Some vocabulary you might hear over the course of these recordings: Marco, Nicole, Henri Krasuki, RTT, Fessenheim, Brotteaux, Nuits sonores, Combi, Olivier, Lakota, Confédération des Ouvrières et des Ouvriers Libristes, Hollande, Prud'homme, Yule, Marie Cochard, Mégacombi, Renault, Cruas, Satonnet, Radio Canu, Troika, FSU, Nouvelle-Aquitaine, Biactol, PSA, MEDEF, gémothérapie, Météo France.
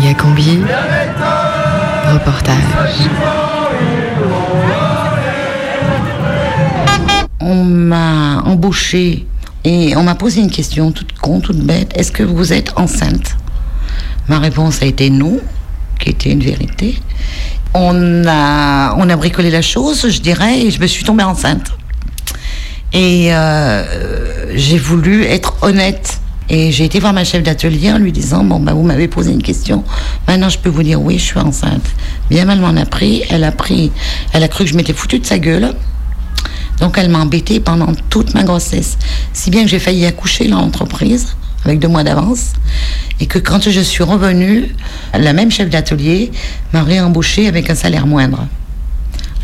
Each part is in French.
Mégacombi, reportage. On m'a embauchée et on m'a posé une question toute con, toute bête. Est-ce que vous êtes enceinte ? Ma réponse a été non, qui était une vérité. On a bricolé la chose, je dirais, et je me suis tombée enceinte. Et j'ai voulu être honnête. Et j'ai été voir ma chef d'atelier en lui disant, bon, bah, vous m'avez posé une question. Maintenant, je peux vous dire, oui, je suis enceinte. Bien, elle m'en a pris. Elle a cru que je m'étais foutue de sa gueule. Donc, elle m'a embêtée pendant toute ma grossesse. Si bien que j'ai failli accoucher dans l'entreprise, avec 2 mois d'avance. Et que quand je suis revenue, la même chef d'atelier m'a réembauchée avec un salaire moindre.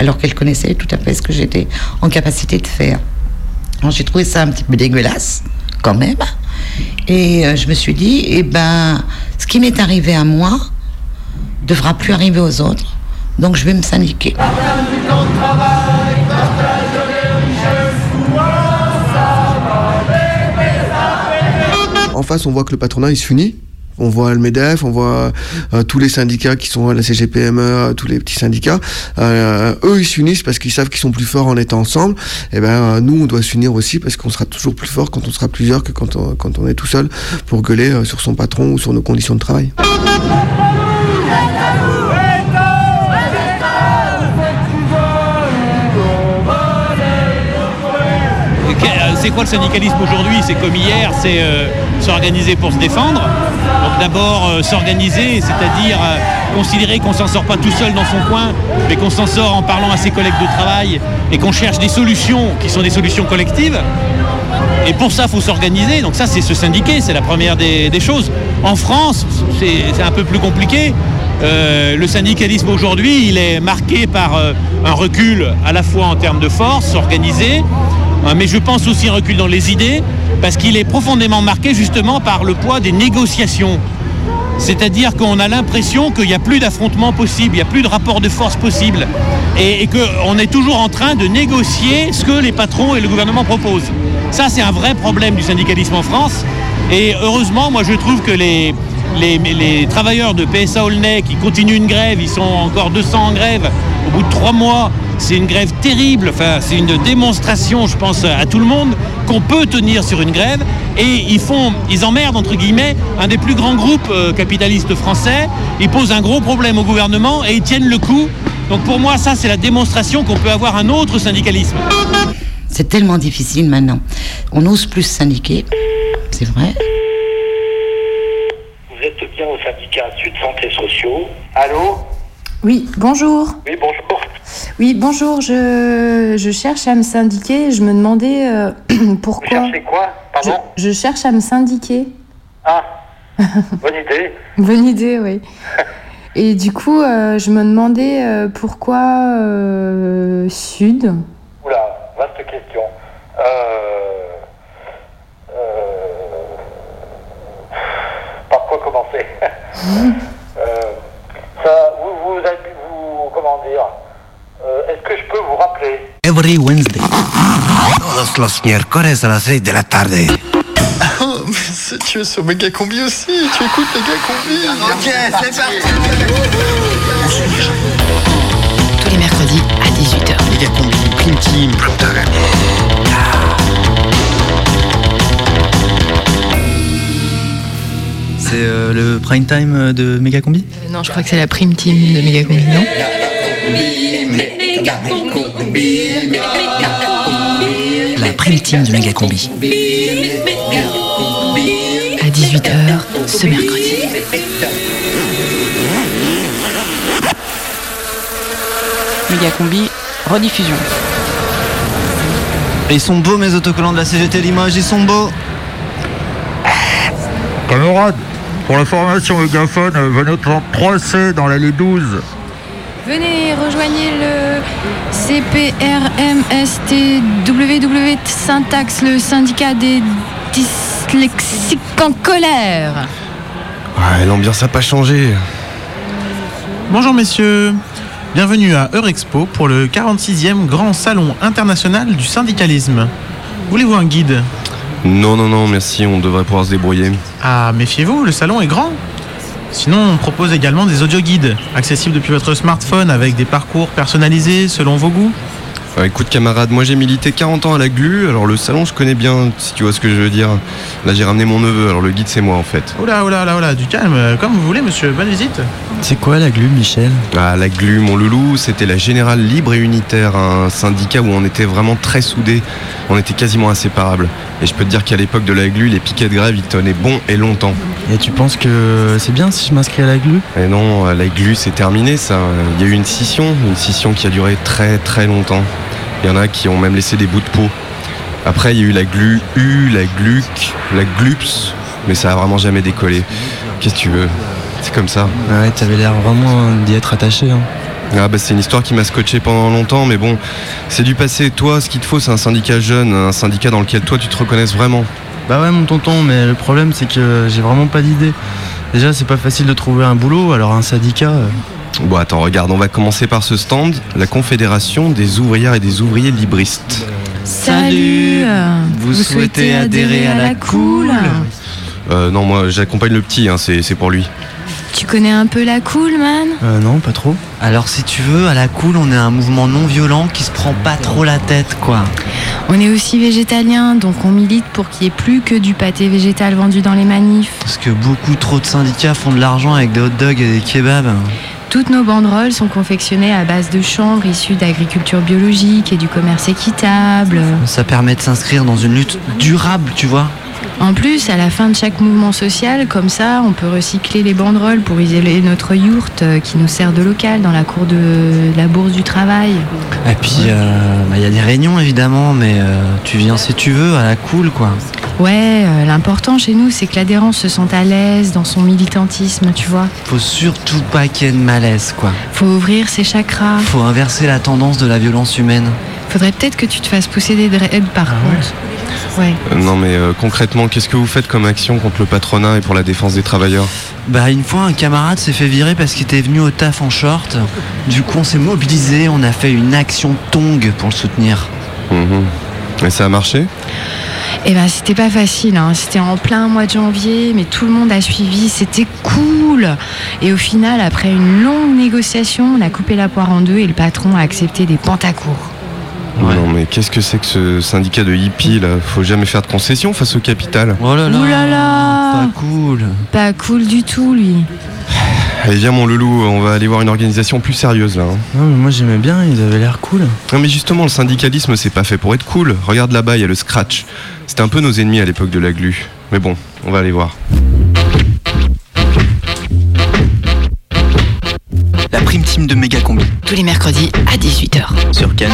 Alors qu'elle connaissait tout à fait ce que j'étais en capacité de faire. Alors, j'ai trouvé ça un petit peu dégueulasse, quand même. Et je me suis dit, eh ben, ce qui m'est arrivé à moi ne devra plus arriver aux autres. Donc je vais me syndiquer. En face, on voit que le patronat, il se unit. On voit le MEDEF, on voit tous les syndicats qui sont à la CGPME, tous les petits syndicats. Eux, ils s'unissent parce qu'ils savent qu'ils sont plus forts en étant ensemble. Et ben nous, on doit s'unir aussi parce qu'on sera toujours plus fort quand on sera plusieurs que quand on est tout seul pour gueuler sur son patron ou sur nos conditions de travail. C'est quoi le syndicalisme aujourd'hui ? C'est comme hier, c'est s'organiser pour se défendre. Donc d'abord s'organiser, c'est-à-dire considérer qu'on ne s'en sort pas tout seul dans son coin, mais qu'on s'en sort en parlant à ses collègues de travail et qu'on cherche des solutions qui sont des solutions collectives. Et pour ça, il faut s'organiser. Donc ça, c'est se syndiquer, c'est la première des choses. En France, c'est un peu plus compliqué. Le syndicalisme aujourd'hui, il est marqué par un recul à la fois en termes de force, s'organiser, mais je pense aussi un recul dans les idées, parce qu'il est profondément marqué justement par le poids des négociations. C'est-à-dire qu'on a l'impression qu'il n'y a plus d'affrontement possible, il n'y a plus de rapport de force possible, et qu'on est toujours en train de négocier ce que les patrons et le gouvernement proposent. Ça, c'est un vrai problème du syndicalisme en France, et heureusement, moi je trouve que les travailleurs de PSA Aulnay qui continuent une grève, ils sont encore 200 en grève, au bout de 3 mois, c'est une grève terrible, enfin, c'est une démonstration, je pense, à tout le monde, qu'on peut tenir sur une grève. Et ils emmerdent, entre guillemets, un des plus grands groupes capitalistes français. Ils posent un gros problème au gouvernement et ils tiennent le coup. Donc pour moi, ça, c'est la démonstration qu'on peut avoir un autre syndicalisme. C'est tellement difficile maintenant. On n'ose plus syndiquer, c'est vrai. Vous êtes bien au syndicat Sud Santé Sociaux. Allô ? Oui, bonjour. Oui, bonjour. Oui, bonjour, je cherche à me syndiquer. Je me demandais pourquoi... Vous cherchez quoi ? Pardon ? Je cherche à me syndiquer. Ah, bonne idée. Bonne idée, oui. Et du coup, je me demandais pourquoi Sud ? Oula, vaste question. Par quoi commencer ? Comment dire ? Est-ce que je peux vous rappeler ? Every Wednesday. Todos los miércoles a las 6 de la tarde. Oh, mais tu es sur Mégacombi aussi, tu écoutes Mégacombi. Ok, c'est parti. Tous les mercredis à 18h. Mégacombi, Prime Team. C'est le prime time de Mégacombi ? Non, je crois que c'est la Prime Team de Mégacombi, non ? La Prime Team de Mégacombi. À 18h, ce mercredi. Mégacombi, rediffusion. Ils sont beaux, mes autocollants de la CGT Limoges, ils sont beaux. Camarades, pour la formation Mégaphone, venez au 33C dans l'allée 12. Venez, rejoignez le CPRMSTWW Syntax, le syndicat des dyslexiques en colère. Ouais, l'ambiance n'a pas changé. Bonjour messieurs, bienvenue à Eurexpo pour le 46e Grand Salon International du Syndicalisme. Voulez-vous un guide ? Non, merci, on devrait pouvoir se débrouiller. Ah, méfiez-vous, le salon est grand. Sinon, on propose également des audio-guides, accessibles depuis votre smartphone, avec des parcours personnalisés selon vos goûts. Écoute camarade, moi j'ai milité 40 ans à la GLU, alors le salon je connais bien, si tu vois ce que je veux dire. Là j'ai ramené mon neveu, alors le guide c'est moi en fait. Oula, du calme, comme vous voulez monsieur, bonne visite. C'est quoi la GLU Michel ? Ah la GLU mon loulou, c'était la Générale Libre et Unitaire, un syndicat où on était vraiment très soudés, on était quasiment inséparables. Et je peux te dire qu'à l'époque de la GLU, les piquets de grève ils tenaient bon et longtemps. Et tu penses que c'est bien si je m'inscris à la GLU ? Et non, la GLU c'est terminé ça, il y a eu une scission qui a duré très très longtemps. Il y en a qui ont même laissé des bouts de peau. Après, il y a eu la GLU, la GLUC, la GLUPS, mais ça a vraiment jamais décollé. Qu'est-ce que tu veux ? C'est comme ça. Ouais, t'avais l'air vraiment d'y être attaché. Hein. C'est une histoire qui m'a scotché pendant longtemps, mais bon, c'est du passé. Toi, ce qu'il te faut, c'est un syndicat jeune, un syndicat dans lequel toi, tu te reconnaisses vraiment. Bah ouais, mon tonton, mais le problème, c'est que j'ai vraiment pas d'idée. Déjà, c'est pas facile de trouver un boulot, alors un syndicat... Bon attends, regarde, on va commencer par ce stand, la Confédération des Ouvrières et des Ouvriers Libristes. Salut ! Vous souhaitez adhérer à la cool ? Non, moi j'accompagne le petit, hein, c'est pour lui. Tu connais un peu la cool, man ? Non, pas trop. Alors si tu veux, à la cool, on est un mouvement non violent qui se prend pas trop la tête, quoi. On est aussi végétalien, donc on milite pour qu'il n'y ait plus que du pâté végétal vendu dans les manifs. Parce que beaucoup trop de syndicats font de l'argent avec des hot dogs et des kebabs. Toutes nos banderoles sont confectionnées à base de chanvre issues d'agriculture biologique et du commerce équitable. Ça permet de s'inscrire dans une lutte durable, tu vois. En plus, à la fin de chaque mouvement social, comme ça, on peut recycler les banderoles pour isoler notre yourte qui nous sert de local dans la cour de la Bourse du Travail. Et puis, y a des réunions évidemment, mais tu viens si tu veux, à la cool quoi. Ouais, l'important chez nous, c'est que l'adhérent se sente à l'aise dans son militantisme, tu vois. Faut surtout pas qu'il y ait de malaise, quoi. Faut ouvrir ses chakras. Faut inverser la tendance de la violence humaine. Faudrait peut-être que tu te fasses pousser des dreads par contre. Ouais. Concrètement, qu'est-ce que vous faites comme action contre le patronat et pour la défense des travailleurs ? Une fois, un camarade s'est fait virer parce qu'il était venu au taf en short. Du coup, on s'est mobilisé, on a fait une action tongue pour le soutenir. Et ça a marché ? C'était pas facile, hein. C'était en plein mois de janvier, mais tout le monde a suivi, c'était cool. Et au final, après une longue négociation, on a coupé la poire en deux et le patron a accepté des pantacours. Ouais. Non mais qu'est-ce que c'est que ce syndicat de hippies là ? Faut jamais faire de concessions face au capital. Oh là là, pas cool. Pas cool du tout lui. Allez viens mon loulou, on va aller voir une organisation plus sérieuse là. Non mais moi j'aimais bien, ils avaient l'air cool. Non mais justement le syndicalisme c'est pas fait pour être cool. Regarde là-bas, il y a le Scratch. C'était un peu nos ennemis à l'époque de la GLU. Mais bon, on va aller voir. La prime team de Mégacombi. Tous les mercredis à 18h. Sur Canu.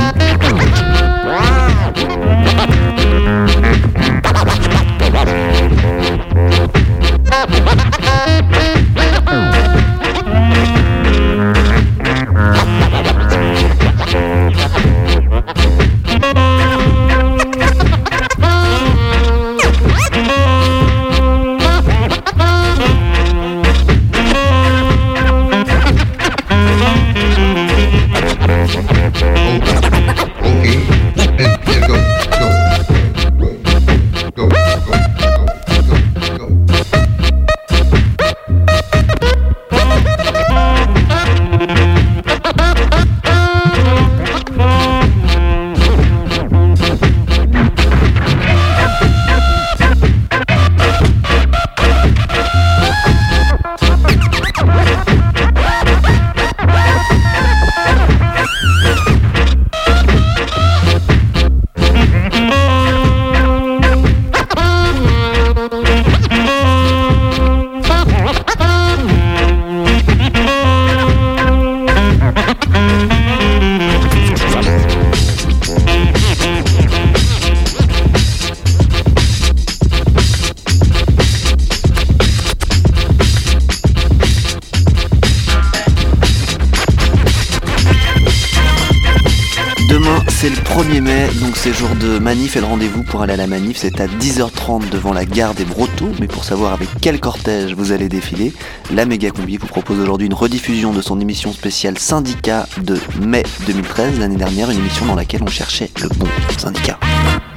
C'est jour de manif et de rendez-vous pour aller à la manif, c'est à 10h30 devant la gare des Brotteaux, mais pour savoir avec quel cortège vous allez défiler, la Mégacombi vous propose aujourd'hui une rediffusion de son émission spéciale syndicat de mai 2013, l'année dernière, une émission dans laquelle on cherchait le bon syndicat.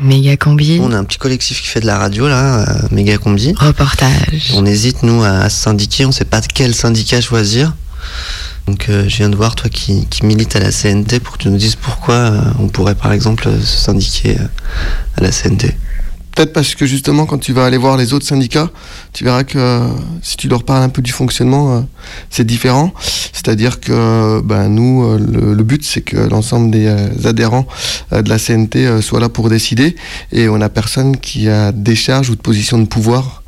Mégacombi. On a un petit collectif qui fait de la radio là, Mégacombi. Reportage. On hésite nous à se syndiquer, on ne sait pas quel syndicat choisir. Donc je viens de voir toi qui milite à la CNT pour que tu nous dises pourquoi on pourrait par exemple se syndiquer à la CNT. Peut-être parce que justement quand tu vas aller voir les autres syndicats, tu verras que si tu leur parles un peu du fonctionnement, c'est différent. C'est-à-dire que nous, le but c'est que l'ensemble des adhérents de la CNT soient là pour décider et on n'a personne qui a des charges ou de position de pouvoir.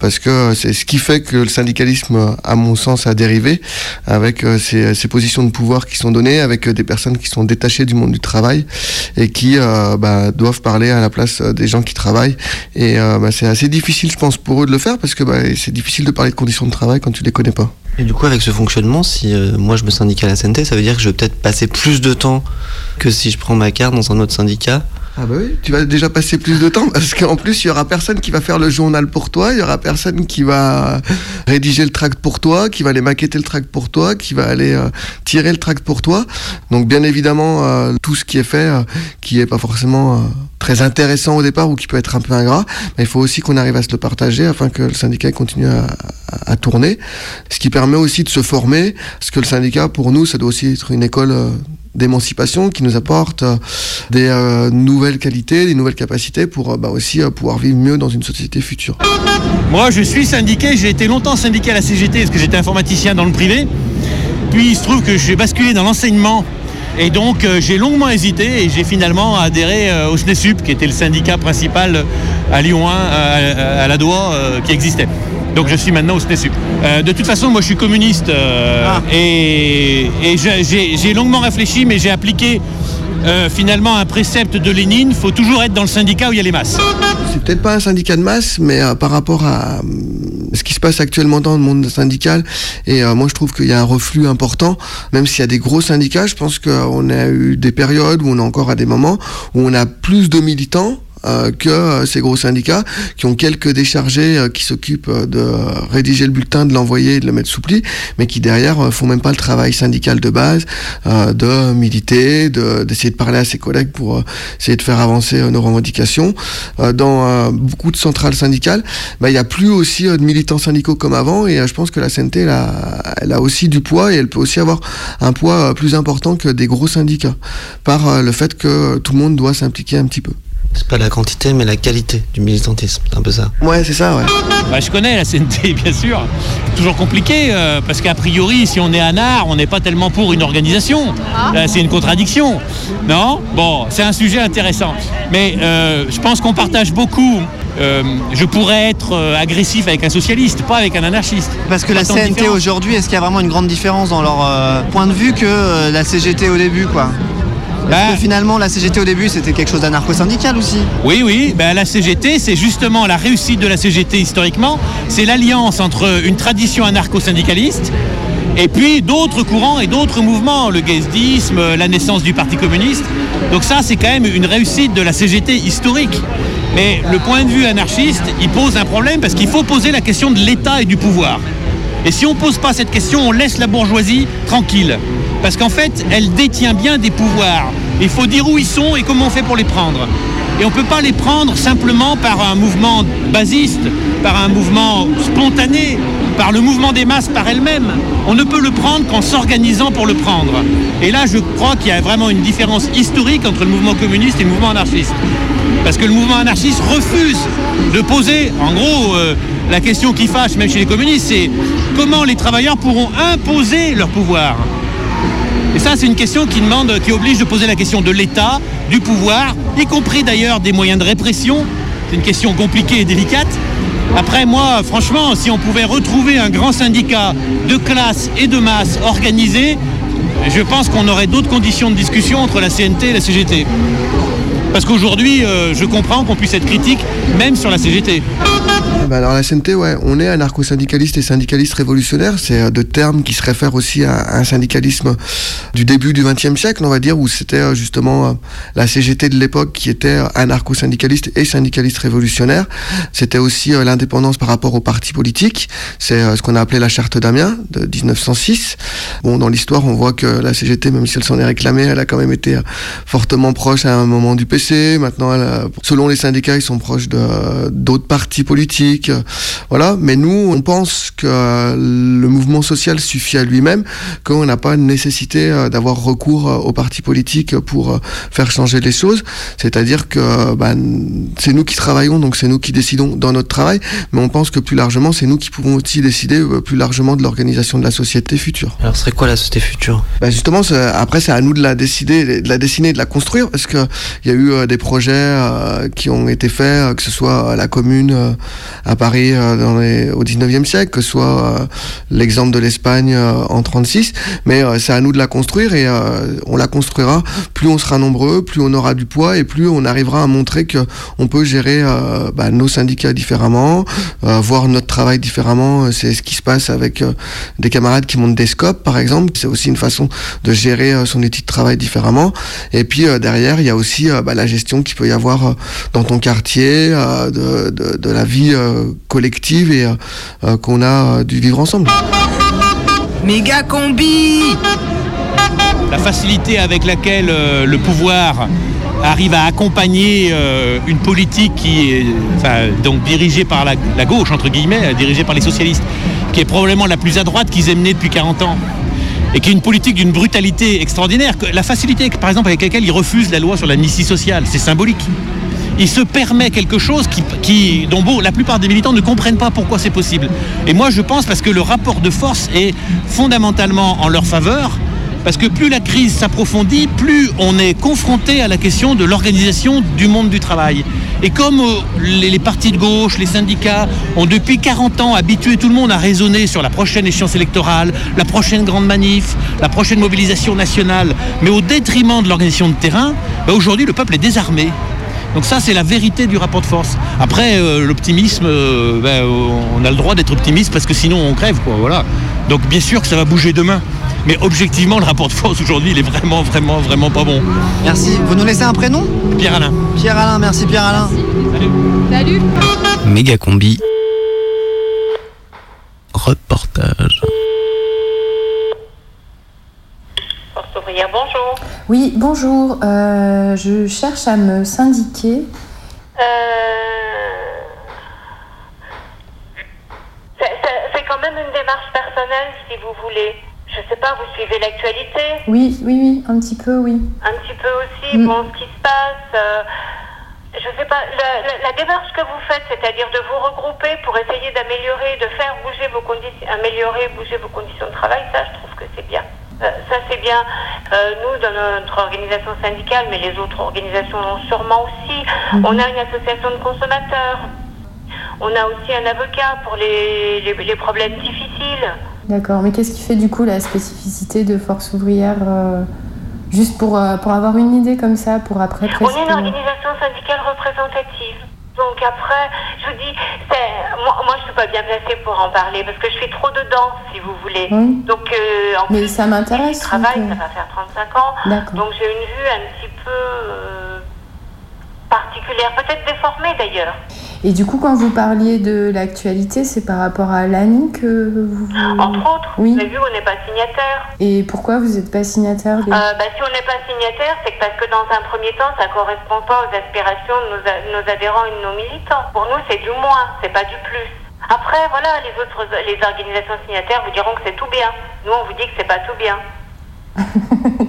Parce que c'est ce qui fait que le syndicalisme, à mon sens, a dérivé avec ces positions de pouvoir qui sont données, avec des personnes qui sont détachées du monde du travail et qui doivent parler à la place des gens qui travaillent. Et c'est assez difficile, je pense, pour eux de le faire parce que c'est difficile de parler de conditions de travail quand tu les connais pas. Et du coup, avec ce fonctionnement, si moi je me syndique à la CNT, ça veut dire que je vais peut-être passer plus de temps que si je prends ma carte dans un autre syndicat. Ah bah oui, tu vas déjà passer plus de temps parce qu'en plus il y aura personne qui va faire le journal pour toi, il y aura personne qui va rédiger le tract pour toi, qui va aller maqueter le tract pour toi, qui va aller tirer le tract pour toi. Donc bien évidemment tout ce qui est fait qui est pas forcément très intéressant au départ ou qui peut être un peu ingrat, mais il faut aussi qu'on arrive à se le partager afin que le syndicat continue à tourner, ce qui permet aussi de se former, parce que le syndicat pour nous ça doit aussi être une école d'émancipation qui nous apporte des nouvelles qualités, des nouvelles capacités pour aussi pouvoir vivre mieux dans une société future. Moi je suis syndiqué, j'ai été longtemps syndiqué à la CGT parce que j'étais informaticien dans le privé, puis il se trouve que j'ai basculé dans l'enseignement. Et donc j'ai longuement hésité et j'ai finalement adhéré au SNESUP, qui était le syndicat principal à Lyon 1, à la Doua, qui existait. Donc je suis maintenant au SNESUP. De toute façon, moi je suis communiste et j'ai longuement réfléchi, mais j'ai appliqué finalement un précepte de Lénine, il faut toujours être dans le syndicat où il y a les masses. C'est peut-être pas un syndicat de masse, mais par rapport à ce qui se passe actuellement dans le monde syndical, et moi je trouve qu'il y a un reflux important, même s'il y a des gros syndicats, je pense qu'on a eu des périodes où on est encore à des moments où on a plus de militants que ces gros syndicats qui ont quelques déchargés qui s'occupent de rédiger le bulletin, de l'envoyer et de le mettre sous pli, mais qui derrière font même pas le travail syndical de base, de militer, d'essayer de parler à ses collègues pour essayer de faire avancer nos revendications. Dans beaucoup de centrales syndicales, il n'y a plus aussi de militants syndicaux comme avant, et je pense que la CNT elle a aussi du poids, et elle peut aussi avoir un poids plus important que des gros syndicats, par le fait que tout le monde doit s'impliquer un petit peu. C'est pas la quantité, mais la qualité du militantisme, c'est un peu ça. Ouais, c'est ça, ouais. Je connais la CNT, bien sûr. Toujours compliqué, parce qu'a priori, si on est anard, on n'est pas tellement pour une organisation. Là, c'est une contradiction, non ? Bon, c'est un sujet intéressant. Mais je pense qu'on partage beaucoup. Je pourrais être agressif avec un socialiste, pas avec un anarchiste. Parce que la CNT aujourd'hui, est-ce qu'il y a vraiment une grande différence dans leur point de vue que la CGT au début, quoi ? Parce que finalement, la CGT au début, c'était quelque chose d'anarcho-syndical aussi. Oui. La CGT, c'est justement la réussite de la CGT historiquement. C'est l'alliance entre une tradition anarcho-syndicaliste et puis d'autres courants et d'autres mouvements, le gaysdisme, la naissance du Parti communiste. Donc ça, c'est quand même une réussite de la CGT historique. Mais le point de vue anarchiste, il pose un problème parce qu'il faut poser la question de l'État et du pouvoir. Et si on ne pose pas cette question, on laisse la bourgeoisie tranquille. Parce qu'en fait, elle détient bien des pouvoirs. Il faut dire où ils sont et comment on fait pour les prendre. Et on ne peut pas les prendre simplement par un mouvement basiste, par un mouvement spontané, par le mouvement des masses par elles-mêmes. On ne peut le prendre qu'en s'organisant pour le prendre. Et là, je crois qu'il y a vraiment une différence historique entre le mouvement communiste et le mouvement anarchiste. Parce que le mouvement anarchiste refuse de poser, en gros, la question qui fâche, même chez les communistes, c'est comment les travailleurs pourront imposer leur pouvoir. Et ça, c'est une question qui oblige de poser la question de l'État, du pouvoir, y compris d'ailleurs des moyens de répression. C'est une question compliquée et délicate. Après, moi, franchement, si on pouvait retrouver un grand syndicat de classe et de masse organisé, je pense qu'on aurait d'autres conditions de discussion entre la CNT et la CGT. Parce qu'aujourd'hui, je comprends qu'on puisse être critique, même sur la CGT. bah alors la CNT, ouais, on est anarcho-syndicaliste et syndicaliste révolutionnaire, c'est deux termes qui se réfèrent aussi à un syndicalisme du début du XXe siècle, on va dire, où c'était justement la CGT de l'époque qui était anarcho-syndicaliste et syndicaliste révolutionnaire. C'était aussi l'indépendance par rapport aux partis politiques, c'est ce qu'on a appelé la Charte d'Amiens de 1906. Bon, dans l'histoire, on voit que la CGT, même si elle s'en est réclamée, elle a quand même été fortement proche à un moment du PC. Maintenant, selon les syndicats, ils sont proches d'autres partis politiques. Voilà. Mais nous, on pense que le mouvement social suffit à lui-même, qu'on n'a pas nécessité d'avoir recours aux partis politiques pour faire changer les choses. C'est-à-dire que c'est nous qui travaillons, donc c'est nous qui décidons dans notre travail. Mais on pense que plus largement, c'est nous qui pouvons aussi décider plus largement de l'organisation de la société future. Alors, ce serait quoi la société future ? Justement, après, c'est à nous de la décider, de la dessiner, de la construire, parce que il y a eu des projets qui ont été faits, que ce soit la Commune à Paris au 19e siècle, que ce soit l'exemple de l'Espagne en 36, mais c'est à nous de la construire, et on la construira, plus on sera nombreux, plus on aura du poids, et plus on arrivera à montrer qu'on peut gérer nos syndicats différemment, voir notre travail différemment. C'est ce qui se passe avec des camarades qui montent des scopes, par exemple, c'est aussi une façon de gérer son outil de travail différemment. Et puis derrière, il y a aussi la gestion qu'il peut y avoir dans ton quartier, de la vie collective, et qu'on a du vivre ensemble. Mégacombi ! La facilité avec laquelle le pouvoir arrive à accompagner une politique qui est donc dirigée par la gauche, entre guillemets, dirigée par les socialistes, qui est probablement la plus à droite qu'ils aient menée depuis 40 ans. Et qui est une politique d'une brutalité extraordinaire. La facilité, par exemple, avec laquelle il refuse la loi sur l'amnistie sociale, c'est symbolique. Il se permet quelque chose dont la plupart des militants ne comprennent pas pourquoi c'est possible. Et moi, je pense parce que le rapport de force est fondamentalement en leur faveur, parce que plus la crise s'approfondit, plus on est confronté à la question de l'organisation du monde du travail. Et comme les partis de gauche, les syndicats ont depuis 40 ans habitué tout le monde à raisonner sur la prochaine échéance électorale, la prochaine grande manif, la prochaine mobilisation nationale, mais au détriment de l'organisation de terrain, aujourd'hui le peuple est désarmé. Donc ça, c'est la vérité du rapport de force. Après, l'optimisme, on a le droit d'être optimiste parce que sinon on crève, quoi, voilà. Donc bien sûr que ça va bouger demain. Mais objectivement, le rapport de force aujourd'hui, il est vraiment, vraiment, vraiment pas bon. Merci. Vous nous laissez un prénom ? Pierre-Alain. Pierre-Alain, merci Pierre-Alain. Merci. Salut. Salut. Mégacombi. Reportage. Force ouvrière, bonjour. Oui, bonjour. Je cherche à me syndiquer. C'est quand même une démarche personnelle, si vous voulez. Je ne sais pas, vous suivez l'actualité ? Oui, oui, oui, un petit peu, oui. Un petit peu aussi, bon, ce qui se passe, je ne sais pas, la démarche que vous faites, c'est-à-dire de vous regrouper pour essayer d'améliorer, de faire bouger vos conditions, améliorer, bouger vos conditions de travail, ça, je trouve que c'est bien. Ça, c'est bien. Nous, dans notre organisation syndicale, mais les autres organisations l'ont sûrement aussi, on a une association de consommateurs, on a aussi un avocat pour les problèmes difficiles. D'accord, mais qu'est-ce qui fait du coup la spécificité de Force Ouvrière, juste pour avoir une idée comme ça, pour après préciser. On est une organisation syndicale représentative, donc après, je vous dis, moi je ne suis pas bien placée pour en parler, parce que je suis trop dedans, si vous voulez. Oui. Donc en plus, ça m'intéresse. Je travaille, ça va faire 35 ans, d'accord. Donc j'ai une vue un petit peu particulière, peut-être déformée d'ailleurs. Et du coup, quand vous parliez de l'actualité, c'est par rapport à l'ANI que vous... Entre autres, oui. Vous avez vu, on n'est pas signataire. Et pourquoi vous n'êtes pas signataire Si on n'est pas signataire, c'est parce que dans un premier temps, ça ne correspond pas aux aspirations de nos adhérents et de nos militants. Pour nous, c'est du moins, c'est pas du plus. Après, voilà, les organisations signataires vous diront que c'est tout bien. Nous, on vous dit que c'est pas tout bien.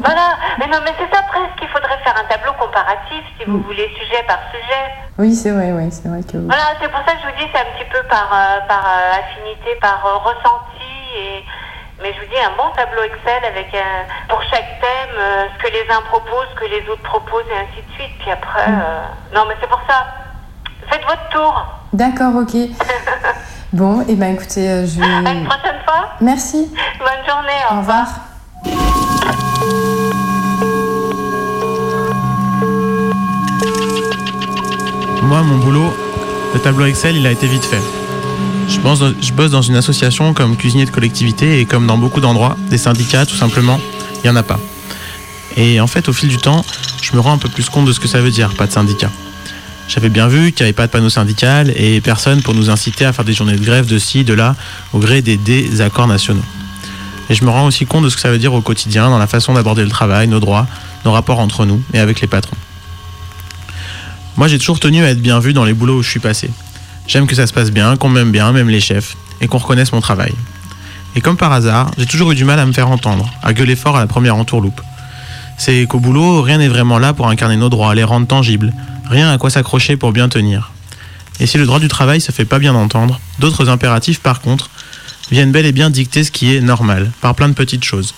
Voilà, mais non, mais c'est ça presque, il faudrait faire un tableau comparatif, si vous voulez, sujet par sujet. Oui, c'est vrai, que... Voilà, c'est pour ça que je vous dis, c'est un petit peu par affinité, par ressenti, mais je vous dis, un bon tableau Excel avec pour chaque thème, ce que les uns proposent, ce que les autres proposent, et ainsi de suite, puis après... Non, mais c'est pour ça, faites votre tour. D'accord, ok. Bon, et ben écoutez, je vais... À une prochaine fois. Merci. Bonne journée. Au revoir. Moi, mon boulot, le tableau Excel, il a été vite fait. Je bosse dans une association comme cuisinier de collectivité et comme dans beaucoup d'endroits, des syndicats tout simplement, il n'y en a pas. Et en fait, au fil du temps, je me rends un peu plus compte de ce que ça veut dire, pas de syndicat. J'avais bien vu qu'il n'y avait pas de panneau syndical et personne pour nous inciter à faire des journées de grève de ci, de là, au gré des désaccords nationaux. Et je me rends aussi compte de ce que ça veut dire au quotidien, dans la façon d'aborder le travail, nos droits, nos rapports entre nous et avec les patrons. Moi, j'ai toujours tenu à être bien vu dans les boulots où je suis passé. J'aime que ça se passe bien, qu'on m'aime bien, même les chefs, et qu'on reconnaisse mon travail. Et comme par hasard, j'ai toujours eu du mal à me faire entendre, à gueuler fort à la première entourloupe. C'est qu'au boulot, rien n'est vraiment là pour incarner nos droits, les rendre tangibles, rien à quoi s'accrocher pour bien tenir. Et si le droit du travail se fait pas bien entendre, d'autres impératifs par contre viennent bel et bien dicter ce qui est normal, par plein de petites choses.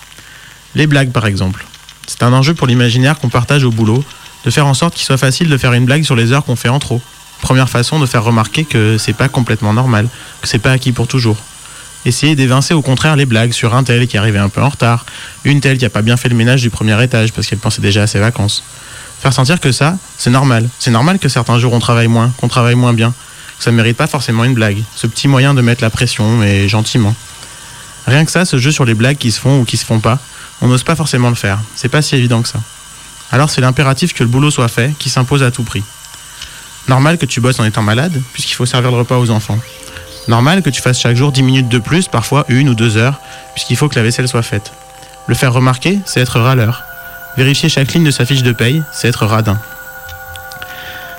Les blagues par exemple. C'est un enjeu pour l'imaginaire qu'on partage au boulot, de faire en sorte qu'il soit facile de faire une blague sur les heures qu'on fait en trop. Première façon de faire remarquer que c'est pas complètement normal, que c'est pas acquis pour toujours. Essayer d'évincer au contraire les blagues sur un tel qui arrivait un peu en retard, une telle qui a pas bien fait le ménage du premier étage parce qu'elle pensait déjà à ses vacances. Faire sentir que ça, c'est normal. C'est normal que certains jours on travaille moins, qu'on travaille moins bien. Ça ne mérite pas forcément une blague. Ce petit moyen de mettre la pression, mais gentiment. Rien que ça, ce jeu sur les blagues qui se font ou qui se font pas, on n'ose pas forcément le faire. C'est pas si évident que ça. Alors c'est l'impératif que le boulot soit fait, qui s'impose à tout prix. Normal que tu bosses en étant malade, puisqu'il faut servir le repas aux enfants. Normal que tu fasses chaque jour 10 minutes de plus, parfois 1 ou 2 heures, puisqu'il faut que la vaisselle soit faite. Le faire remarquer, c'est être râleur. Vérifier chaque ligne de sa fiche de paye, c'est être radin.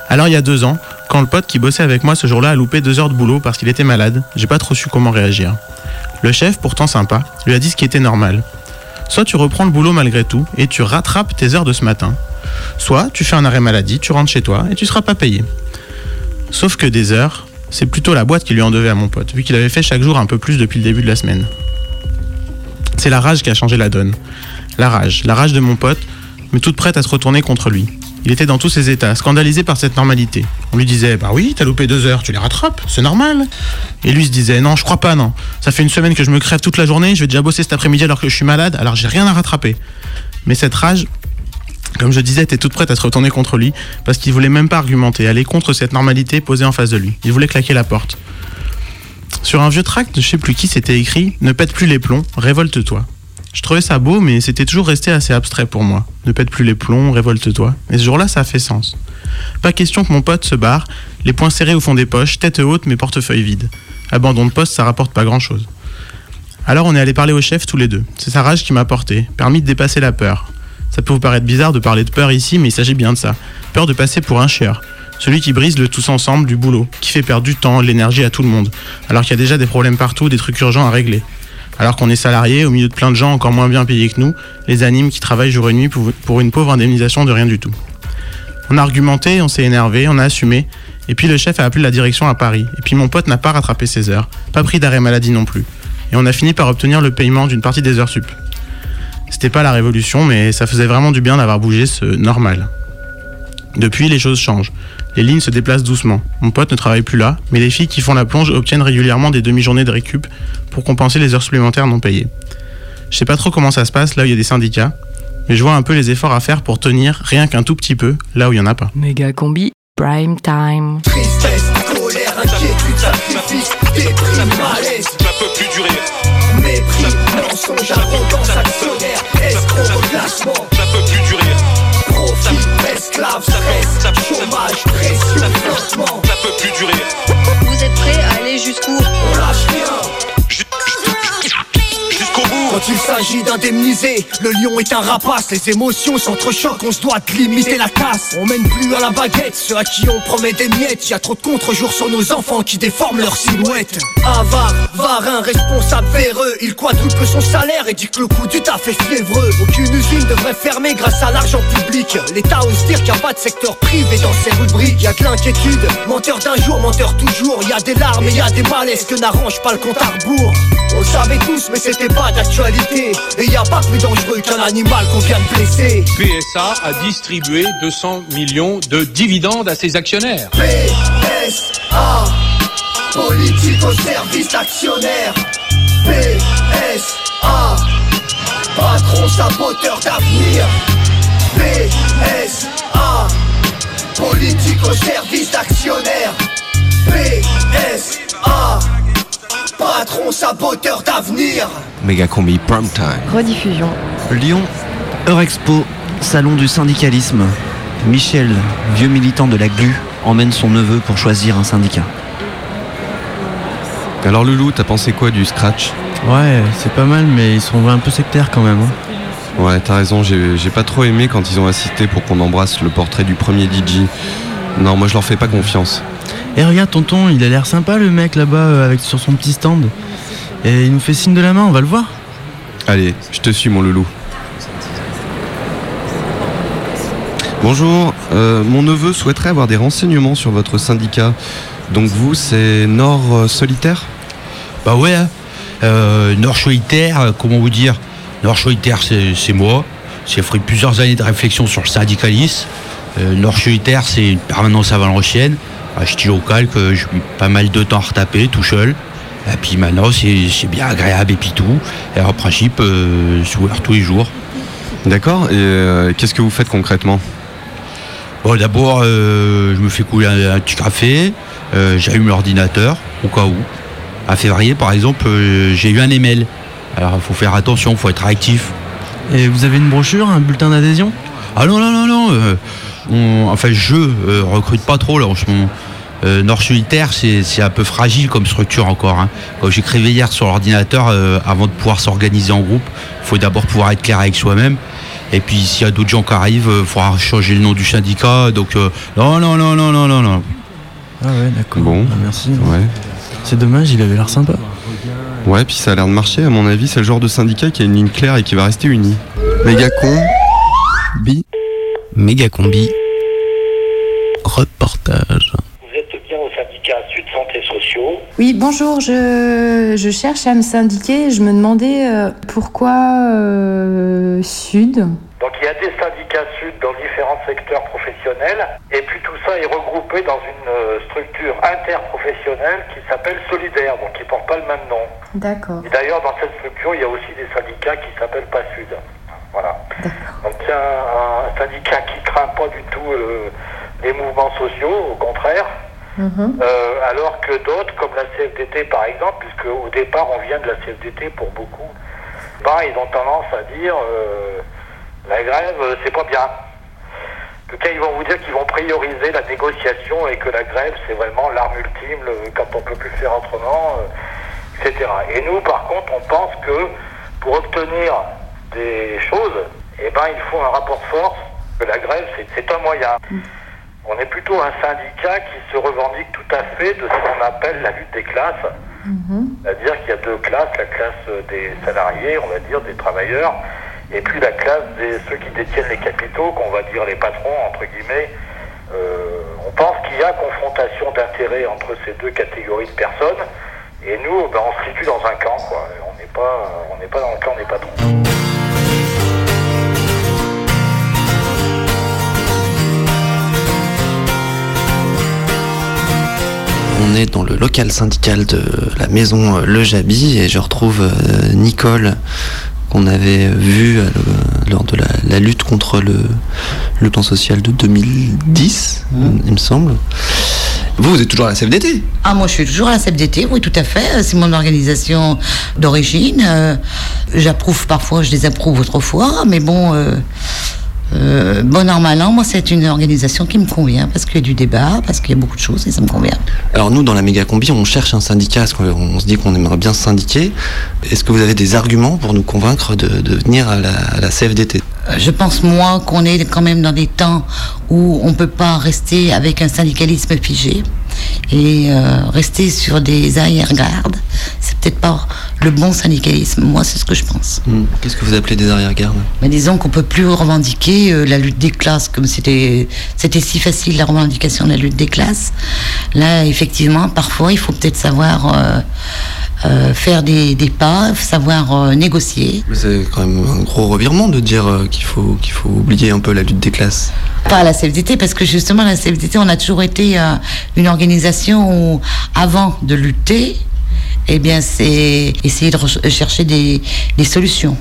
Alors il y a 2 ans, quand le pote qui bossait avec moi ce jour-là a loupé 2 heures de boulot parce qu'il était malade, j'ai pas trop su comment réagir. Le chef, pourtant sympa, lui a dit ce qui était normal. Soit tu reprends le boulot malgré tout et tu rattrapes tes heures de ce matin. Soit tu fais un arrêt maladie, tu rentres chez toi et tu seras pas payé. Sauf que des heures... c'est plutôt la boîte qui lui en devait à mon pote, vu qu'il avait fait chaque jour un peu plus depuis le début de la semaine. C'est la rage qui a changé la donne. La rage de mon pote, mais toute prête à se retourner contre lui. Il était dans tous ses états, scandalisé par cette normalité. On lui disait « Bah oui, t'as loupé 2 heures, tu les rattrapes, c'est normal !» Et lui se disait « Non, je crois pas, non. Ça fait 1 semaine que je me crève toute la journée, je vais déjà bosser cet après-midi alors que je suis malade, alors j'ai rien à rattraper. » Mais cette rage... comme je disais, était toute prête à se retourner contre lui, parce qu'il voulait même pas argumenter, aller contre cette normalité posée en face de lui. Il voulait claquer la porte. Sur un vieux tract, je sais plus qui, c'était écrit « Ne pète plus les plombs, révolte-toi ». Je trouvais ça beau, mais c'était toujours resté assez abstrait pour moi. « Ne pète plus les plombs, révolte-toi ». Et ce jour-là, ça a fait sens. Pas question que mon pote se barre, les poings serrés au fond des poches, tête haute, mais portefeuille vide. Abandon de poste, ça rapporte pas grand-chose. Alors on est allé parler au chef tous les deux. C'est sa rage qui m'a porté, permis de dépasser la peur. Ça peut vous paraître bizarre de parler de peur ici, mais il s'agit bien de ça. Peur de passer pour un chieur. Celui qui brise le tous ensemble du boulot, qui fait perdre du temps et de l'énergie à tout le monde, alors qu'il y a déjà des problèmes partout, des trucs urgents à régler. Alors qu'on est salarié, au milieu de plein de gens encore moins bien payés que nous, les animes qui travaillent jour et nuit pour une pauvre indemnisation de rien du tout. On a argumenté, on s'est énervé, on a assumé, et puis le chef a appelé la direction à Paris, et puis mon pote n'a pas rattrapé ses heures, pas pris d'arrêt maladie non plus. Et on a fini par obtenir le paiement d'une partie des heures sup. C'était pas la révolution, mais ça faisait vraiment du bien d'avoir bougé ce normal. Depuis, les choses changent. Les lignes se déplacent doucement. Mon pote ne travaille plus là, mais les filles qui font la plonge obtiennent régulièrement des demi-journées de récup pour compenser les heures supplémentaires non payées. Je sais pas trop comment ça se passe là où il y a des syndicats, mais je vois un peu les efforts à faire pour tenir rien qu'un tout petit peu là où il y en a pas. Mégacombi, prime time. Tristesse, colère, inquiétude, sacrifice, déprime, malaise. Ça peut plus durer. Mépris, mensonge, arrogance actionnaire, escroc, relâchement. Ça peut plus durer. Profit, esclave, stress, chômage, pression, financement. Ça peut plus durer. Vous êtes prêts à aller jusqu'où? On lâche rien. Jusqu'au bout. Quand il s'agit d'indemniser, le lion est un rapace. Les émotions s'entrechoquent, on se doit de limiter la casse. On mène plus à la baguette ceux à qui on promet des miettes. Y'a trop de contre-jours sur nos enfants qui déforment leur silhouette. Avare, varin, responsable véreux, il quadruple son salaire et dit que le coût du taf est fiévreux. Aucune usine devrait fermer grâce à l'argent public. L'État ose dire qu'il n'y a pas de secteur privé dans ses rubriques. Y'a de l'inquiétude, menteur d'un jour, menteur toujours. Y'a des larmes et y'a des malaises que n'arrange pas le compte à rebours. On le savait tous mais c'était pas d'actualité. Et y'a pas plus dangereux qu'un animal qu'on vient de blesser. PSA a distribué 200 millions de dividendes à ses actionnaires. PSA, politique au service d'actionnaires. PSA, patron saboteur d'avenir. PSA, politique au service d'actionnaires. PSA, combattront saboteurs d'avenir. Mégacombi Prime Time. Rediffusion. Lyon, Eurexpo, salon du syndicalisme. Michel, vieux militant de la GLU, emmène son neveu pour choisir un syndicat. Alors Loulou, t'as pensé quoi du Scratch ? Ouais, c'est pas mal, mais ils sont un peu sectaires quand même. Hein. Ouais, t'as raison, j'ai pas trop aimé quand ils ont assisté pour qu'on embrasse le portrait du premier DJ. Non, moi je leur fais pas confiance. Et regarde tonton, il a l'air sympa le mec là-bas sur son petit stand. Et il nous fait signe de la main, on va le voir. Allez, je te suis mon loulou. Bonjour, mon neveu souhaiterait avoir des renseignements sur votre syndicat. Donc vous, c'est Nord Solitaire ? Bah ouais, hein. Nord Solitaire, comment vous dire ? Nord Solitaire, c'est moi. J'ai fait plusieurs années de réflexion sur le syndicalisme. Nord Solitaire, c'est une permanence à Valenciennes. Je dis au calque, j'ai pas mal de temps à retaper, tout seul. Et puis maintenant, c'est bien agréable et puis tout. Et en principe, ouvert tous les jours. D'accord, et qu'est-ce que vous faites concrètement ? Bon, d'abord, je me fais couler un petit café, j'allume l'ordinateur, au cas où. À février, par exemple, j'ai eu un email. Alors, il faut faire attention, il faut être actif. Et vous avez une brochure, un bulletin d'adhésion ? Ah non, non, non, non. Je recrute pas trop, là, en ce moment. Nord Solitaire, c'est un peu fragile comme structure encore. Hein. Quand j'écrivais hier sur l'ordinateur, avant de pouvoir s'organiser en groupe, il faut d'abord pouvoir être clair avec soi-même. Et puis s'il y a d'autres gens qui arrivent, il faudra changer le nom du syndicat. Donc non. Ah ouais, d'accord. Bon, ah, merci. Ouais. C'est dommage, il avait l'air sympa. Ouais, puis ça a l'air de marcher. À mon avis, c'est le genre de syndicat qui a une ligne claire et qui va rester uni. Mégacombi. Reportage. Sud Santé Sociaux. Oui, bonjour, je cherche à me syndiquer. Je me demandais pourquoi Sud. Donc il y a des syndicats Sud dans différents secteurs professionnels et puis tout ça est regroupé dans une structure interprofessionnelle qui s'appelle Solidaire, donc qui ne porte pas le même nom. D'accord. Et d'ailleurs dans cette structure, il y a aussi des syndicats qui ne s'appellent pas Sud. Voilà. D'accord. Donc il y a un syndicat qui ne craint pas du tout les mouvements sociaux, au contraire. Mmh. Alors que d'autres, comme la CFDT par exemple, puisque au départ on vient de la CFDT pour beaucoup, bah, ils ont tendance à dire la grève c'est pas bien. En tout cas ils vont vous dire qu'ils vont prioriser la négociation et que la grève c'est vraiment l'arme ultime, quand on peut plus faire autrement, etc. Et nous par contre on pense que pour obtenir des choses, eh ben, il faut un rapport de force, que la grève c'est un moyen. Mmh. On est plutôt un syndicat qui se revendique tout à fait de ce qu'on appelle la lutte des classes. Mmh. C'est-à-dire qu'il y a deux classes, la classe des salariés, on va dire, des travailleurs, et puis la classe de ceux qui détiennent les capitaux, qu'on va dire les patrons, entre guillemets. On pense qu'il y a confrontation d'intérêts entre ces deux catégories de personnes, et nous, ben, on se situe dans un camp, quoi. On n'est pas dans le camp des patrons. On est dans le local syndical de la maison Le Jabi et je retrouve Nicole qu'on avait vue lors de la lutte contre le plan social de 2010, il me semble. Vous êtes toujours à la CFDT ? Ah, moi, je suis toujours à la CFDT, oui, tout à fait. C'est mon organisation d'origine. J'approuve parfois, je désapprouve autrefois, mais bon... bon an, mal an, moi c'est une organisation qui me convient parce qu'il y a du débat, parce qu'il y a beaucoup de choses et ça me convient. Alors nous dans la Mégacombi on cherche un syndicat parce qu'on se dit qu'on aimerait bien se syndiquer. Est-ce que vous avez des arguments pour nous convaincre de venir à la CFDT ? Je pense moi qu'on est quand même dans des temps où on ne peut pas rester avec un syndicalisme figé et rester sur des arrière-gardes. C'est peut-être pas le bon syndicalisme, moi c'est ce que je pense. Qu'est-ce que vous appelez des arrière-gardes ? Mais disons qu'on ne peut plus revendiquer la lutte des classes, comme c'était si facile la revendication de la lutte des classes. Là effectivement parfois il faut peut-être savoir... faire des pas, savoir négocier. Mais c'est quand même un gros revirement de dire qu'il faut oublier un peu la lutte des classes. Pas la CFDT, parce que justement la CFDT, on a toujours été une organisation où, avant de lutter, eh bien, c'est essayer de chercher des solutions.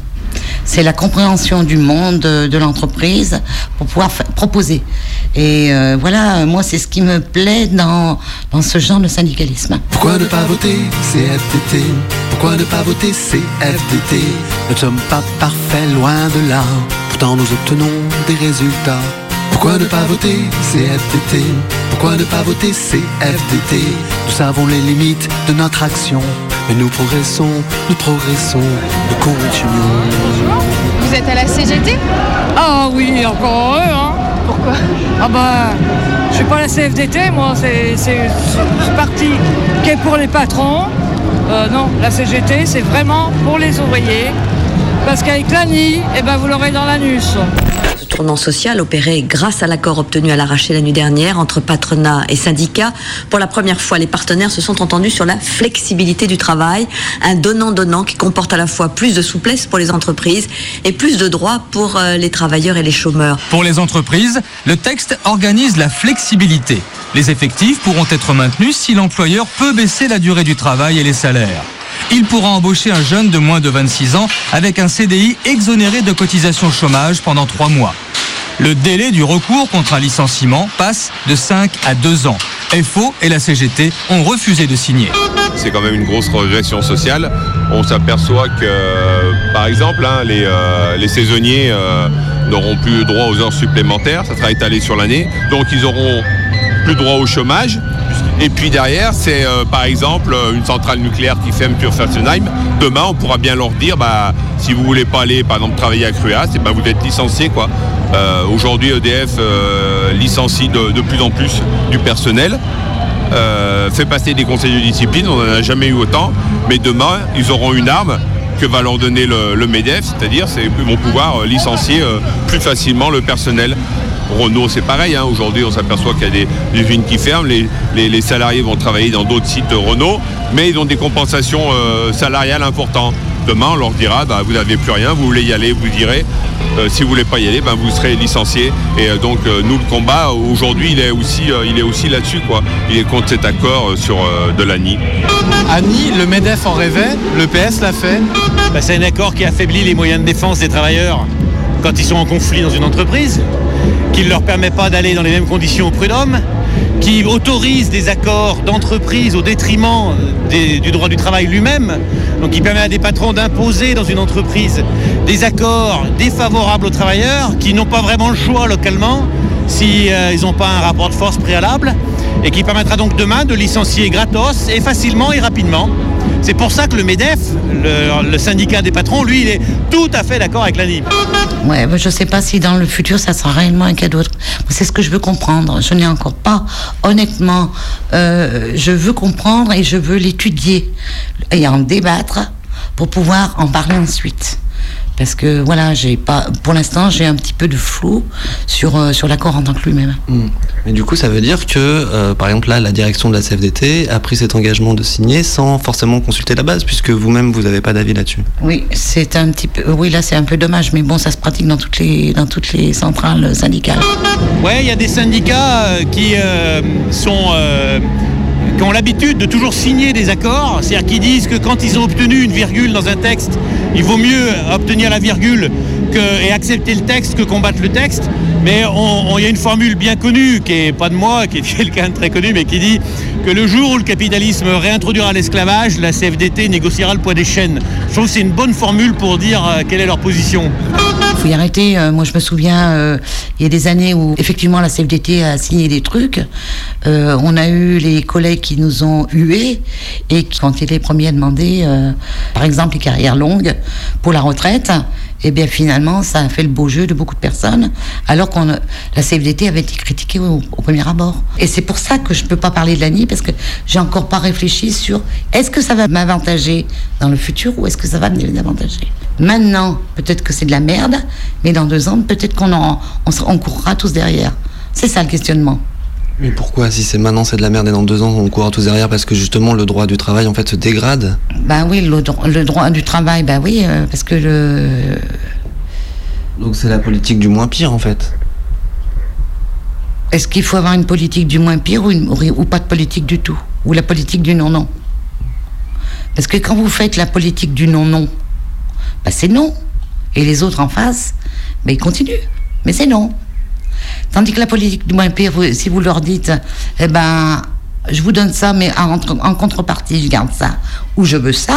c'est la compréhension du monde, de l'entreprise, pour pouvoir proposer. Et voilà, moi, c'est ce qui me plaît dans ce genre de syndicalisme. Pourquoi ne pas voter CFTT ? Pourquoi ne pas voter CFDT ? Nous ne sommes pas parfaits, loin de là. Pourtant, nous obtenons des résultats. Pourquoi ne pas voter CFTT ? Pourquoi ne pas voter CFDT ? Nous savons les limites de notre action. Mais nous progressons, nous continuons. Vous êtes à la CGT ? Ah oui, encore eux, hein. Pourquoi ? Ah bah, je suis pas à la CFDT, moi, c'est parti qui est pour les patrons. Non, la CGT, c'est vraiment pour les ouvriers. Parce qu'avec l'ANI, eh ben vous l'aurez dans l'anus. Ce tournant social opéré grâce à l'accord obtenu à l'arraché la nuit dernière entre patronat et syndicats. Pour la première fois, les partenaires se sont entendus sur la flexibilité du travail, un donnant-donnant qui comporte à la fois plus de souplesse pour les entreprises et plus de droits pour les travailleurs et les chômeurs. Pour les entreprises, le texte organise la flexibilité. Les effectifs pourront être maintenus si l'employeur peut baisser la durée du travail et les salaires. Il pourra embaucher un jeune de moins de 26 ans avec un CDI exonéré de cotisation chômage pendant 3 mois. Le délai du recours contre un licenciement passe de 5 à 2 ans. FO et la CGT ont refusé de signer. C'est quand même une grosse régression sociale. On s'aperçoit que, par exemple, les saisonniers n'auront plus droit aux heures supplémentaires. Ça sera étalé sur l'année. Donc ils auront plus droit au chômage. Et puis derrière, c'est par exemple une centrale nucléaire qui ferme sur Fessenheim. Demain, on pourra bien leur dire, bah, si vous ne voulez pas aller, par exemple, travailler à Cruas, et bah, vous êtes licencié, quoi. Aujourd'hui, EDF licencie de plus en plus du personnel, fait passer des conseils de discipline, on n'en a jamais eu autant. Mais demain, ils auront une arme que va leur donner le MEDEF, c'est-à-dire qu'ils vont pouvoir licencier plus facilement le personnel. Renault, c'est pareil, hein. Aujourd'hui on s'aperçoit qu'il y a des usines qui ferment, les salariés vont travailler dans d'autres sites Renault, mais ils ont des compensations salariales importantes. Demain on leur dira, bah, vous n'avez plus rien, vous voulez y aller, vous direz, si vous ne voulez pas y aller, bah, vous serez licencié. Et donc nous, le combat aujourd'hui, il est aussi là-dessus, quoi. Il est contre cet accord sur de l'ANI. ANI, le MEDEF en rêvait, le PS l'a fait. Bah, c'est un accord qui affaiblit les moyens de défense des travailleurs quand ils sont en conflit dans une entreprise, qui ne leur permet pas d'aller dans les mêmes conditions au Prud'homme, qui autorise des accords d'entreprise au détriment du droit du travail lui-même, donc qui permet à des patrons d'imposer dans une entreprise des accords défavorables aux travailleurs qui n'ont pas vraiment le choix localement si ils n'ont pas un rapport de force préalable, et qui permettra donc demain de licencier gratos et facilement et rapidement. C'est pour ça que le MEDEF, le syndicat des patrons, lui, il est tout à fait d'accord avec l'ANI. Ouais, je ne sais pas si dans le futur, ça sera réellement un cadeau. C'est ce que je veux comprendre. Je n'ai encore pas, honnêtement. Je veux comprendre et je veux l'étudier et en débattre pour pouvoir en parler ensuite. Parce que voilà, pour l'instant, j'ai un petit peu de flou sur l'accord en tant que lui-même. Mais du coup, ça veut dire que, par exemple, là, la direction de la CFDT a pris cet engagement de signer sans forcément consulter la base, puisque vous-même, vous n'avez pas d'avis là-dessus. Oui, c'est un petit peu. Oui, là, c'est un peu dommage, mais bon, ça se pratique dans toutes les centrales syndicales. Ouais, il y a des syndicats qui sont. Qui ont l'habitude de toujours signer des accords, c'est-à-dire qu'ils disent que quand ils ont obtenu une virgule dans un texte, il vaut mieux obtenir la virgule et accepter le texte que combattre le texte. Mais il y a une formule bien connue, qui n'est pas de moi, qui est de quelqu'un de très connu, mais qui dit que le jour où le capitalisme réintroduira l'esclavage, la CFDT négociera le poids des chaînes. Je trouve que c'est une bonne formule pour dire quelle est leur position. Il faut y arrêter. Moi, je me souviens, il y a des années où, effectivement, la CFDT a signé des trucs. On a eu les collègues qui nous ont hués et qui ont été les premiers à demander, par exemple, les carrières longues pour la retraite. Et bien, finalement, ça a fait le beau jeu de beaucoup de personnes, alors que la CFDT avait été critiquée au premier abord. Et c'est pour ça que je ne peux pas parler de l'ANI, parce que j'ai encore pas réfléchi sur est-ce que ça va m'avantager dans le futur ou est-ce que ça va me désavantager. Maintenant, peut-être que c'est de la merde, mais dans 2 ans, peut-être qu'on courra tous derrière. C'est ça le questionnement. Mais pourquoi, si c'est maintenant, c'est de la merde et dans 2 ans, on courra tous derrière parce que justement le droit du travail en fait se dégrade ? Bah oui, le droit du travail, bah oui, parce que le. Donc c'est la politique du moins pire en fait. Est-ce qu'il faut avoir une politique du moins pire ou pas de politique du tout ? Ou la politique du non-non ? Parce que quand vous faites la politique du non-non, bah c'est non. et les autres en face, ben, ils continuent. Mais c'est non. Tandis que la politique du moins pire, si vous leur dites, eh ben, je vous donne ça, mais en contrepartie, je garde ça, ou je veux ça,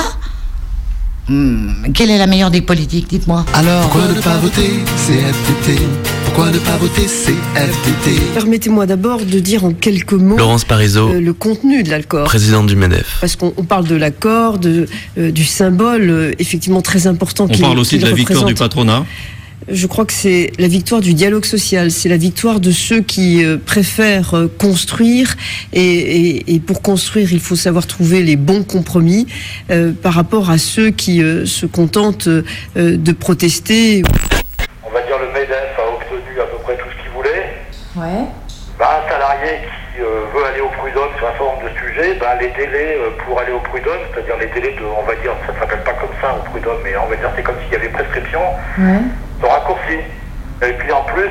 quelle est la meilleure des politiques, dites-moi. Alors, pourquoi ne pas voter CFTT ? Pourquoi ne pas voter CFTT ? Permettez-moi d'abord de dire en quelques mots Laurence Parisot, le contenu de l'accord. Présidente du MEDEF. Parce qu'on parle de l'accord, du symbole effectivement très important qu'il représente. On parle aussi de la victoire du patronat. Je crois que c'est la victoire du dialogue social, c'est la victoire de ceux qui préfèrent construire et pour construire, il faut savoir trouver les bons compromis par rapport à ceux qui se contentent de protester. On va dire le MEDEF a obtenu à peu près tout ce qu'il voulait. Ouais. Bah, un salarié qui veut aller au Prud'homme sur un certain nombre de sujets, bah, les délais pour aller au Prud'homme, c'est-à-dire les délais de, on va dire, ça ne s'appelle pas comme ça au Prud'homme, mais on va dire c'est comme s'il y avait prescription. Ouais. De raccourci. Et puis en plus,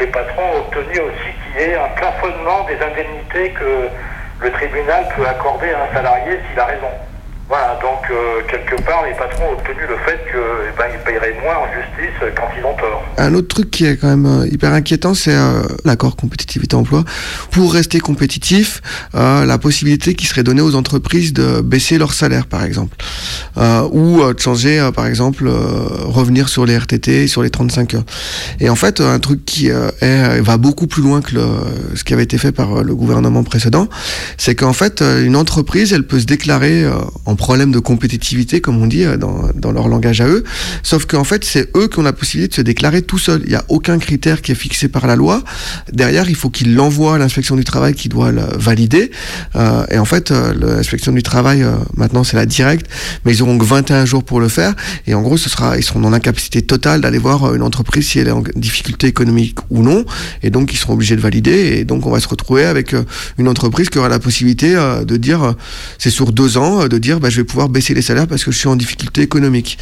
les patrons ont obtenu aussi qu'il y ait un plafonnement des indemnités que le tribunal peut accorder à un salarié s'il a raison. Voilà, donc quelque part, les patrons ont obtenu le fait qu'ils paieraient moins en justice quand ils ont tort. Un autre truc qui est quand même hyper inquiétant, c'est l'accord compétitivité-emploi. Pour rester compétitif, la possibilité qui serait donnée aux entreprises de baisser leur salaire, par exemple. Ou de changer, par exemple, revenir sur les RTT, sur les 35 heures. Et en fait, un truc qui va beaucoup plus loin que ce qui avait été fait par le gouvernement précédent, c'est qu'en fait, une entreprise, elle peut se déclarer en problème de compétitivité, comme on dit dans leur langage à eux, sauf qu'en fait c'est eux qui ont la possibilité de se déclarer tout seuls. Il n'y a aucun critère qui est fixé par la loi. Derrière, il faut qu'ils l'envoient à l'inspection du travail qui doit le valider. Et en fait, l'inspection du travail, maintenant c'est la directe, mais ils auront que 21 jours pour le faire. Et en gros, ils seront dans l'incapacité totale d'aller voir une entreprise si elle est en difficulté économique ou non. Et donc, ils seront obligés de valider. Et donc, on va se retrouver avec une entreprise qui aura la possibilité de dire, c'est sur 2 ans, de dire, bah, je vais pouvoir baisser les salaires parce que je suis en difficulté économique.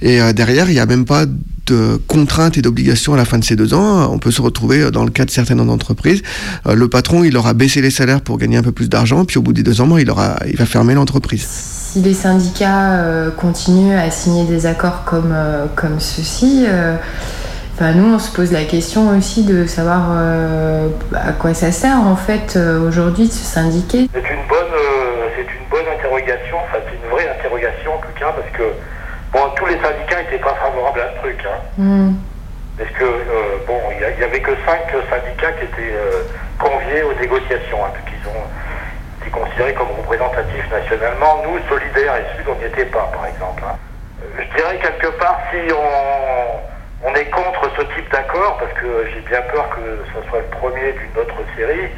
Et derrière, il n'y a même pas de contraintes et d'obligations à la fin de ces 2 ans. On peut se retrouver dans le cas de certaines entreprises. Le patron, il aura baissé les salaires pour gagner un peu plus d'argent, puis au bout des 2 ans, il va fermer l'entreprise. Si les syndicats continuent à signer des accords comme ceux-ci, nous, on se pose la question aussi de savoir à quoi ça sert, en fait, aujourd'hui, de se syndiquer. Enfin, c'est une vraie interrogation en tout cas, parce que bon, tous les syndicats n'étaient pas favorables à ce truc. Hein. Mm. Parce que il n'y avait que 5 syndicats qui étaient conviés aux négociations, hein, puisqu'ils ont été considérés comme représentatifs nationalement. Nous, Solidaire et Sud, on n'y était pas, par exemple. Hein. Je dirais quelque part, si on est contre ce type d'accord, parce que j'ai bien peur que ce soit le premier d'une autre série,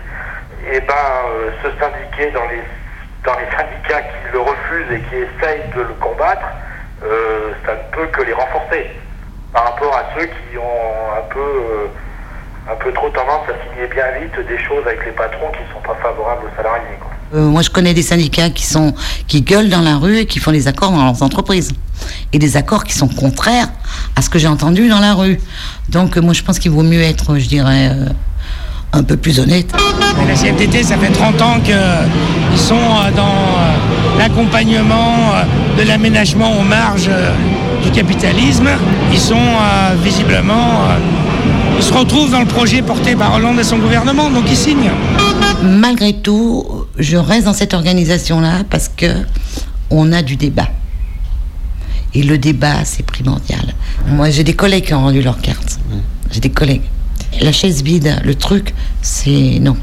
et se syndiquer dans les syndicats qui le refusent et qui essayent de le combattre, ça ne peut que les renforcer par rapport à ceux qui ont un peu trop tendance à signer bien vite des choses avec les patrons qui ne sont pas favorables aux salariés. Quoi. Moi, je connais des syndicats qui gueulent dans la rue et qui font des accords dans leurs entreprises. Et des accords qui sont contraires à ce que j'ai entendu dans la rue. Donc, moi, je pense qu'il vaut mieux être, je dirais... un peu plus honnête. La CFDT, ça fait 30 ans qu'ils sont dans l'accompagnement de l'aménagement aux marges du capitalisme. Ils sont visiblement... Ils se retrouvent dans le projet porté par Hollande et son gouvernement, donc ils signent. Malgré tout, je reste dans cette organisation-là parce qu'on a du débat. Et le débat, c'est primordial. Moi, j'ai des collègues qui ont rendu leur carte. J'ai des collègues. La chaise vide, le truc, c'est non.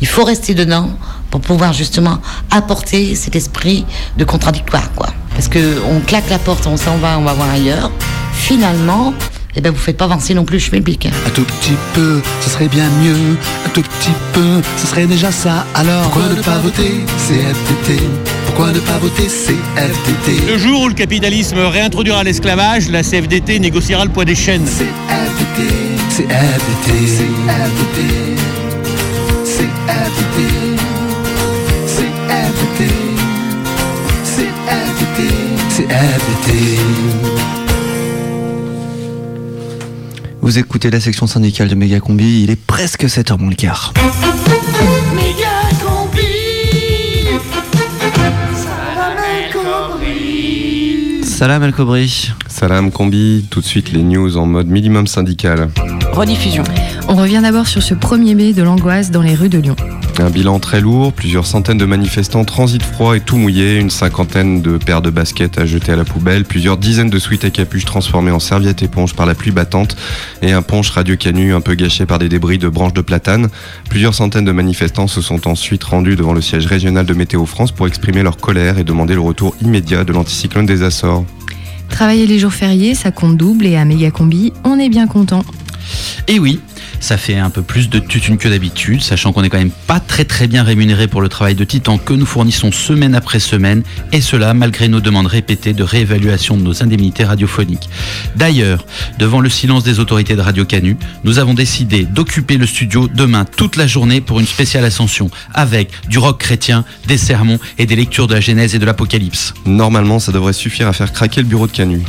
Il faut rester dedans pour pouvoir justement apporter cet esprit de contradictoire, quoi. Parce qu'on claque la porte, on s'en va, on va voir ailleurs. Finalement, vous ne faites pas avancer non plus le schmilblick. Un tout petit peu, ce serait bien mieux. Un tout petit peu, ce serait déjà ça. Alors, pourquoi ne pas voter CFTT ? Pourquoi ne pas voter CFDT ? Le jour où le capitalisme réintroduira l'esclavage, la CFDT négociera le poids des chaînes. CFDT, CFDT, CFDT, CFDT, CFDT, CFDT, CFDT. Vous écoutez la section syndicale de Mégacombi, il est presque 7h moins le quart. Salam El Khobri. Salam Combi, tout de suite les news en mode minimum syndical. Rediffusion. On revient d'abord sur ce 1er mai de l'angoisse dans les rues de Lyon. Un bilan très lourd, plusieurs centaines de manifestants, transit froid et tout mouillé, une cinquantaine de paires de baskets à jeter à la poubelle, plusieurs dizaines de sweats à capuche transformés en serviettes éponges par la pluie battante et un punch Radio Canu un peu gâché par des débris de branches de platane. Plusieurs centaines de manifestants se sont ensuite rendus devant le siège régional de Météo France pour exprimer leur colère et demander le retour immédiat de l'anticyclone des Açores. Travailler les jours fériés, ça compte double et à Mégacombi, on est bien content. Et oui, ça fait un peu plus de tutune que d'habitude, sachant qu'on n'est quand même pas très bien rémunéré pour le travail de titan que nous fournissons semaine après semaine, et cela malgré nos demandes répétées de réévaluation de nos indemnités radiophoniques. D'ailleurs, devant le silence des autorités de Radio Canu, nous avons décidé d'occuper le studio demain toute la journée pour une spéciale ascension, avec du rock chrétien, des sermons et des lectures de la Genèse et de l'Apocalypse. Normalement, ça devrait suffire à faire craquer le bureau de Canu.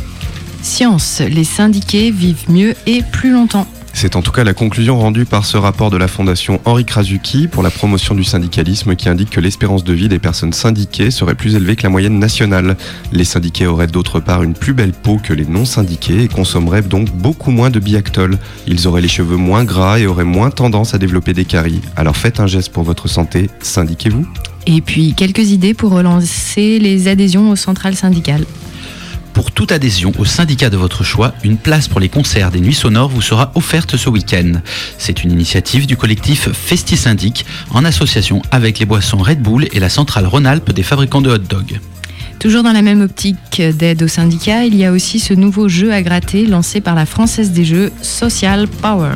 Science, les syndiqués vivent mieux et plus longtemps. C'est en tout cas la conclusion rendue par ce rapport de la fondation Henri Krasuki pour la promotion du syndicalisme qui indique que l'espérance de vie des personnes syndiquées serait plus élevée que la moyenne nationale. Les syndiqués auraient d'autre part une plus belle peau que les non-syndiqués et consommeraient donc beaucoup moins de Biactol. Ils auraient les cheveux moins gras et auraient moins tendance à développer des caries. Alors faites un geste pour votre santé, syndiquez-vous. Et puis quelques idées pour relancer les adhésions aux centrales syndicales. Pour toute adhésion au syndicat de votre choix, une place pour les concerts des Nuits Sonores vous sera offerte ce week-end. C'est une initiative du collectif FestiSyndic en association avec les boissons Red Bull et la centrale Rhône-Alpes des fabricants de hot dogs. Toujours dans la même optique d'aide au syndicat, il y a aussi ce nouveau jeu à gratter lancé par la Française des Jeux, Social Power.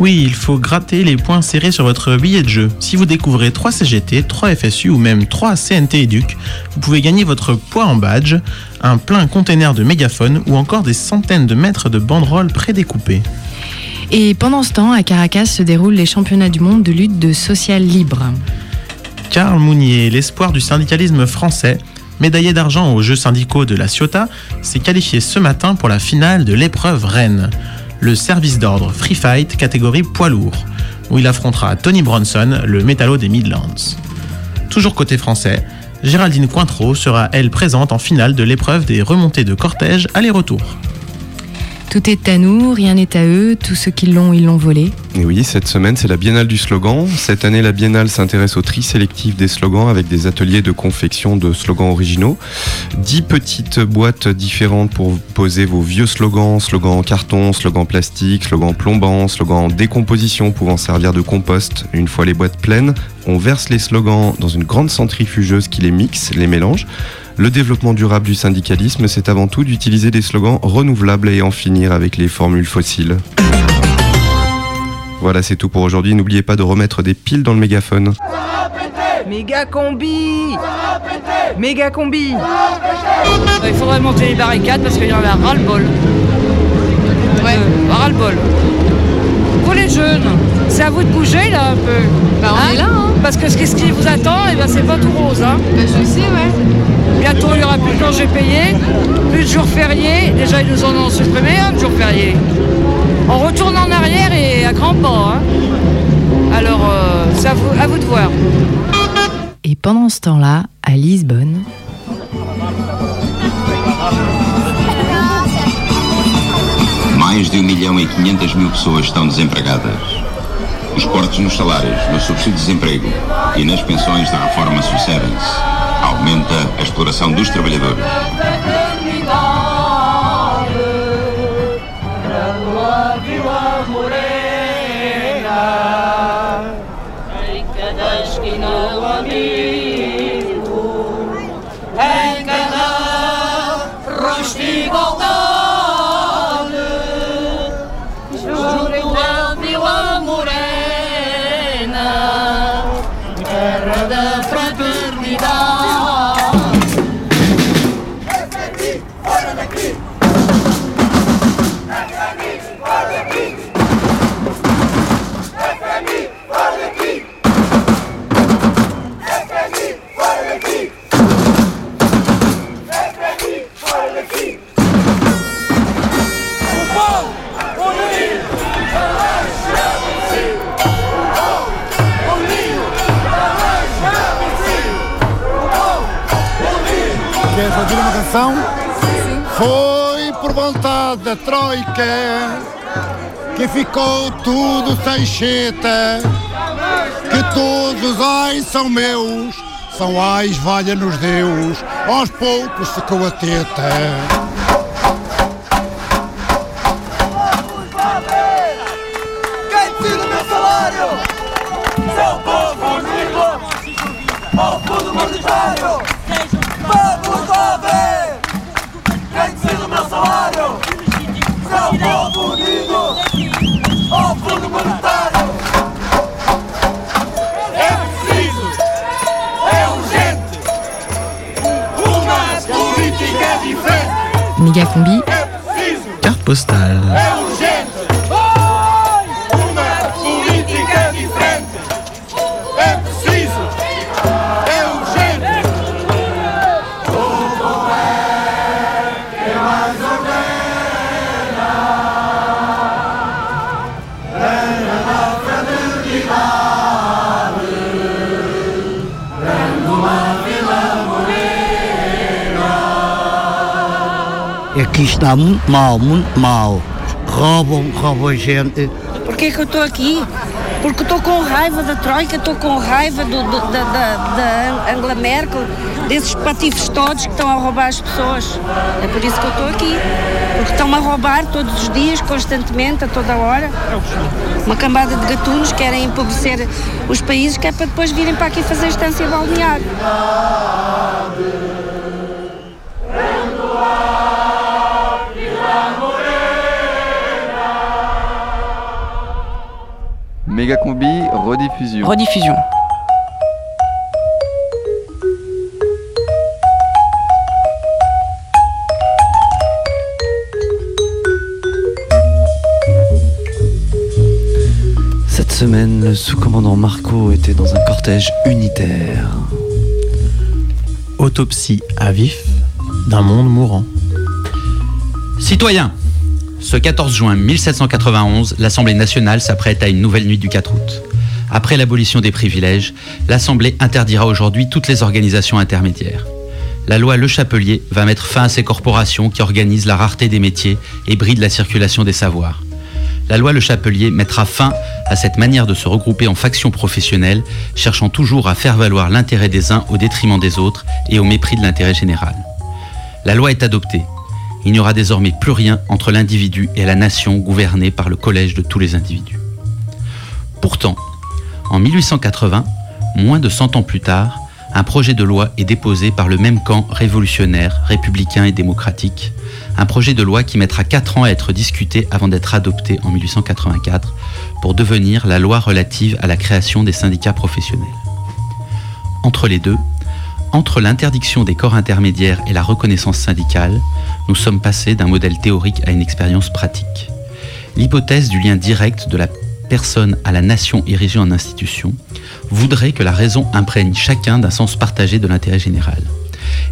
Oui, il faut gratter les points serrés sur votre billet de jeu. Si vous découvrez 3 CGT, 3 FSU ou même 3 CNT éduc, vous pouvez gagner votre poids en badge, un plein conteneur de mégaphones ou encore des centaines de mètres de banderoles prédécoupées. Et pendant ce temps, à Caracas se déroulent les championnats du monde de lutte de social libre. Karl Mounier, l'espoir du syndicalisme français, médaillé d'argent aux Jeux syndicaux de la Ciotat, s'est qualifié ce matin pour la finale de l'épreuve Rennes. Le service d'ordre Free Fight catégorie poids lourd, où il affrontera Tony Bronson, le métallo des Midlands. Toujours côté français, Géraldine Cointreau sera elle présente en finale de l'épreuve des remontées de cortège aller-retour. Tout est à nous, rien n'est à eux, tous ceux qui l'ont, ils l'ont volé. Et oui, cette semaine, c'est la Biennale du slogan. Cette année, la Biennale s'intéresse au tri sélectif des slogans avec des ateliers de confection de slogans originaux. 10 petites boîtes différentes pour poser vos vieux slogans, slogans en carton, slogans plastique, slogans plombants, slogans en décomposition pouvant servir de compost. Une fois les boîtes pleines, on verse les slogans dans une grande centrifugeuse qui les mixe, les mélange. Le développement durable du syndicalisme, c'est avant tout d'utiliser des slogans renouvelables et en finir avec les formules fossiles. Voilà, c'est tout pour aujourd'hui. N'oubliez pas de remettre des piles dans le mégaphone. Mégacombi ! Mégacombi ! Il faudrait monter les barricades parce qu'il y en a ras-le-bol. Ouais, ras-le-bol. Pour les jeunes, c'est à vous de bouger là un peu. Bah on est là, hein. Parce que ce qui vous attend, eh ben, c'est pas tout rose, hein. Ben je sais, ouais. Bientôt il n'y aura plus de congés payés, plus de jours fériés. Déjà ils nous en ont supprimé un de jours fériés. On retourne en arrière et à grands pas, hein. Alors c'est à vous de voir. Et pendant ce temps-là, à Lisbonne. Mais de 1.500.000 pessoas estão desempregadas. Os cortes nos salários, no subsídio de desemprego e nas pensões da reforma sucedem-se. Aumenta a exploração dos trabalhadores. Foi aproveitada Troika, que ficou tudo sem cheta, que todos, ai, são meus, são ais, valha-nos Deus, aos poucos ficou a teta. Mégacombi, carte postale. Aqui está muito mal, muito mal. Roubam a gente. Porquê que eu estou aqui? Porque estou com raiva da Troika, estou com raiva da Angela Merkel, desses patifes todos que estão a roubar as pessoas. É por isso que eu estou aqui. Porque estão a roubar todos os dias, constantemente, a toda hora. Uma cambada de gatunos querem empobrecer os países, que é para depois virem para aqui fazer estância balnear. Mégacombi, rediffusion. Rediffusion. Cette semaine, le sous-commandant Marco était dans un cortège unitaire. Autopsie à vif d'un monde mourant. Citoyens! Ce 14 juin 1791, l'Assemblée nationale s'apprête à une nouvelle nuit du 4 août. Après l'abolition des privilèges, l'Assemblée interdira aujourd'hui toutes les organisations intermédiaires. La loi Le Chapelier va mettre fin à ces corporations qui organisent la rareté des métiers et brident la circulation des savoirs. La loi Le Chapelier mettra fin à cette manière de se regrouper en factions professionnelles, cherchant toujours à faire valoir l'intérêt des uns au détriment des autres et au mépris de l'intérêt général. La loi est adoptée. Il n'y aura désormais plus rien entre l'individu et la nation gouvernée par le collège de tous les individus. Pourtant, en 1880, moins de 100 ans plus tard, un projet de loi est déposé par le même camp révolutionnaire, républicain et démocratique, un projet de loi qui mettra 4 ans à être discuté avant d'être adopté en 1884 pour devenir la loi relative à la création des syndicats professionnels. Entre les deux, entre l'interdiction des corps intermédiaires et la reconnaissance syndicale, nous sommes passés d'un modèle théorique à une expérience pratique. L'hypothèse du lien direct de la personne à la nation érigée en institution voudrait que la raison imprègne chacun d'un sens partagé de l'intérêt général.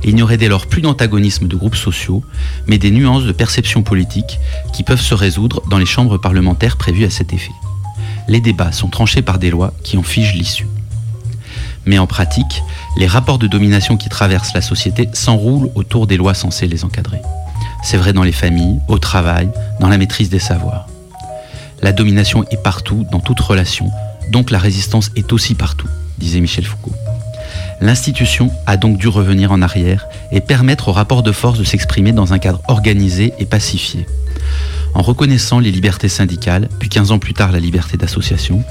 Et il n'y aurait dès lors plus d'antagonisme de groupes sociaux, mais des nuances de perception politique qui peuvent se résoudre dans les chambres parlementaires prévues à cet effet. Les débats sont tranchés par des lois qui en figent l'issue. Mais en pratique, les rapports de domination qui traversent la société s'enroulent autour des lois censées les encadrer. C'est vrai dans les familles, au travail, dans la maîtrise des savoirs. La domination est partout, dans toute relation, donc la résistance est aussi partout, disait Michel Foucault. L'institution a donc dû revenir en arrière et permettre aux rapports de force de s'exprimer dans un cadre organisé et pacifié. En reconnaissant les libertés syndicales, puis 15 ans plus tard la liberté d'association,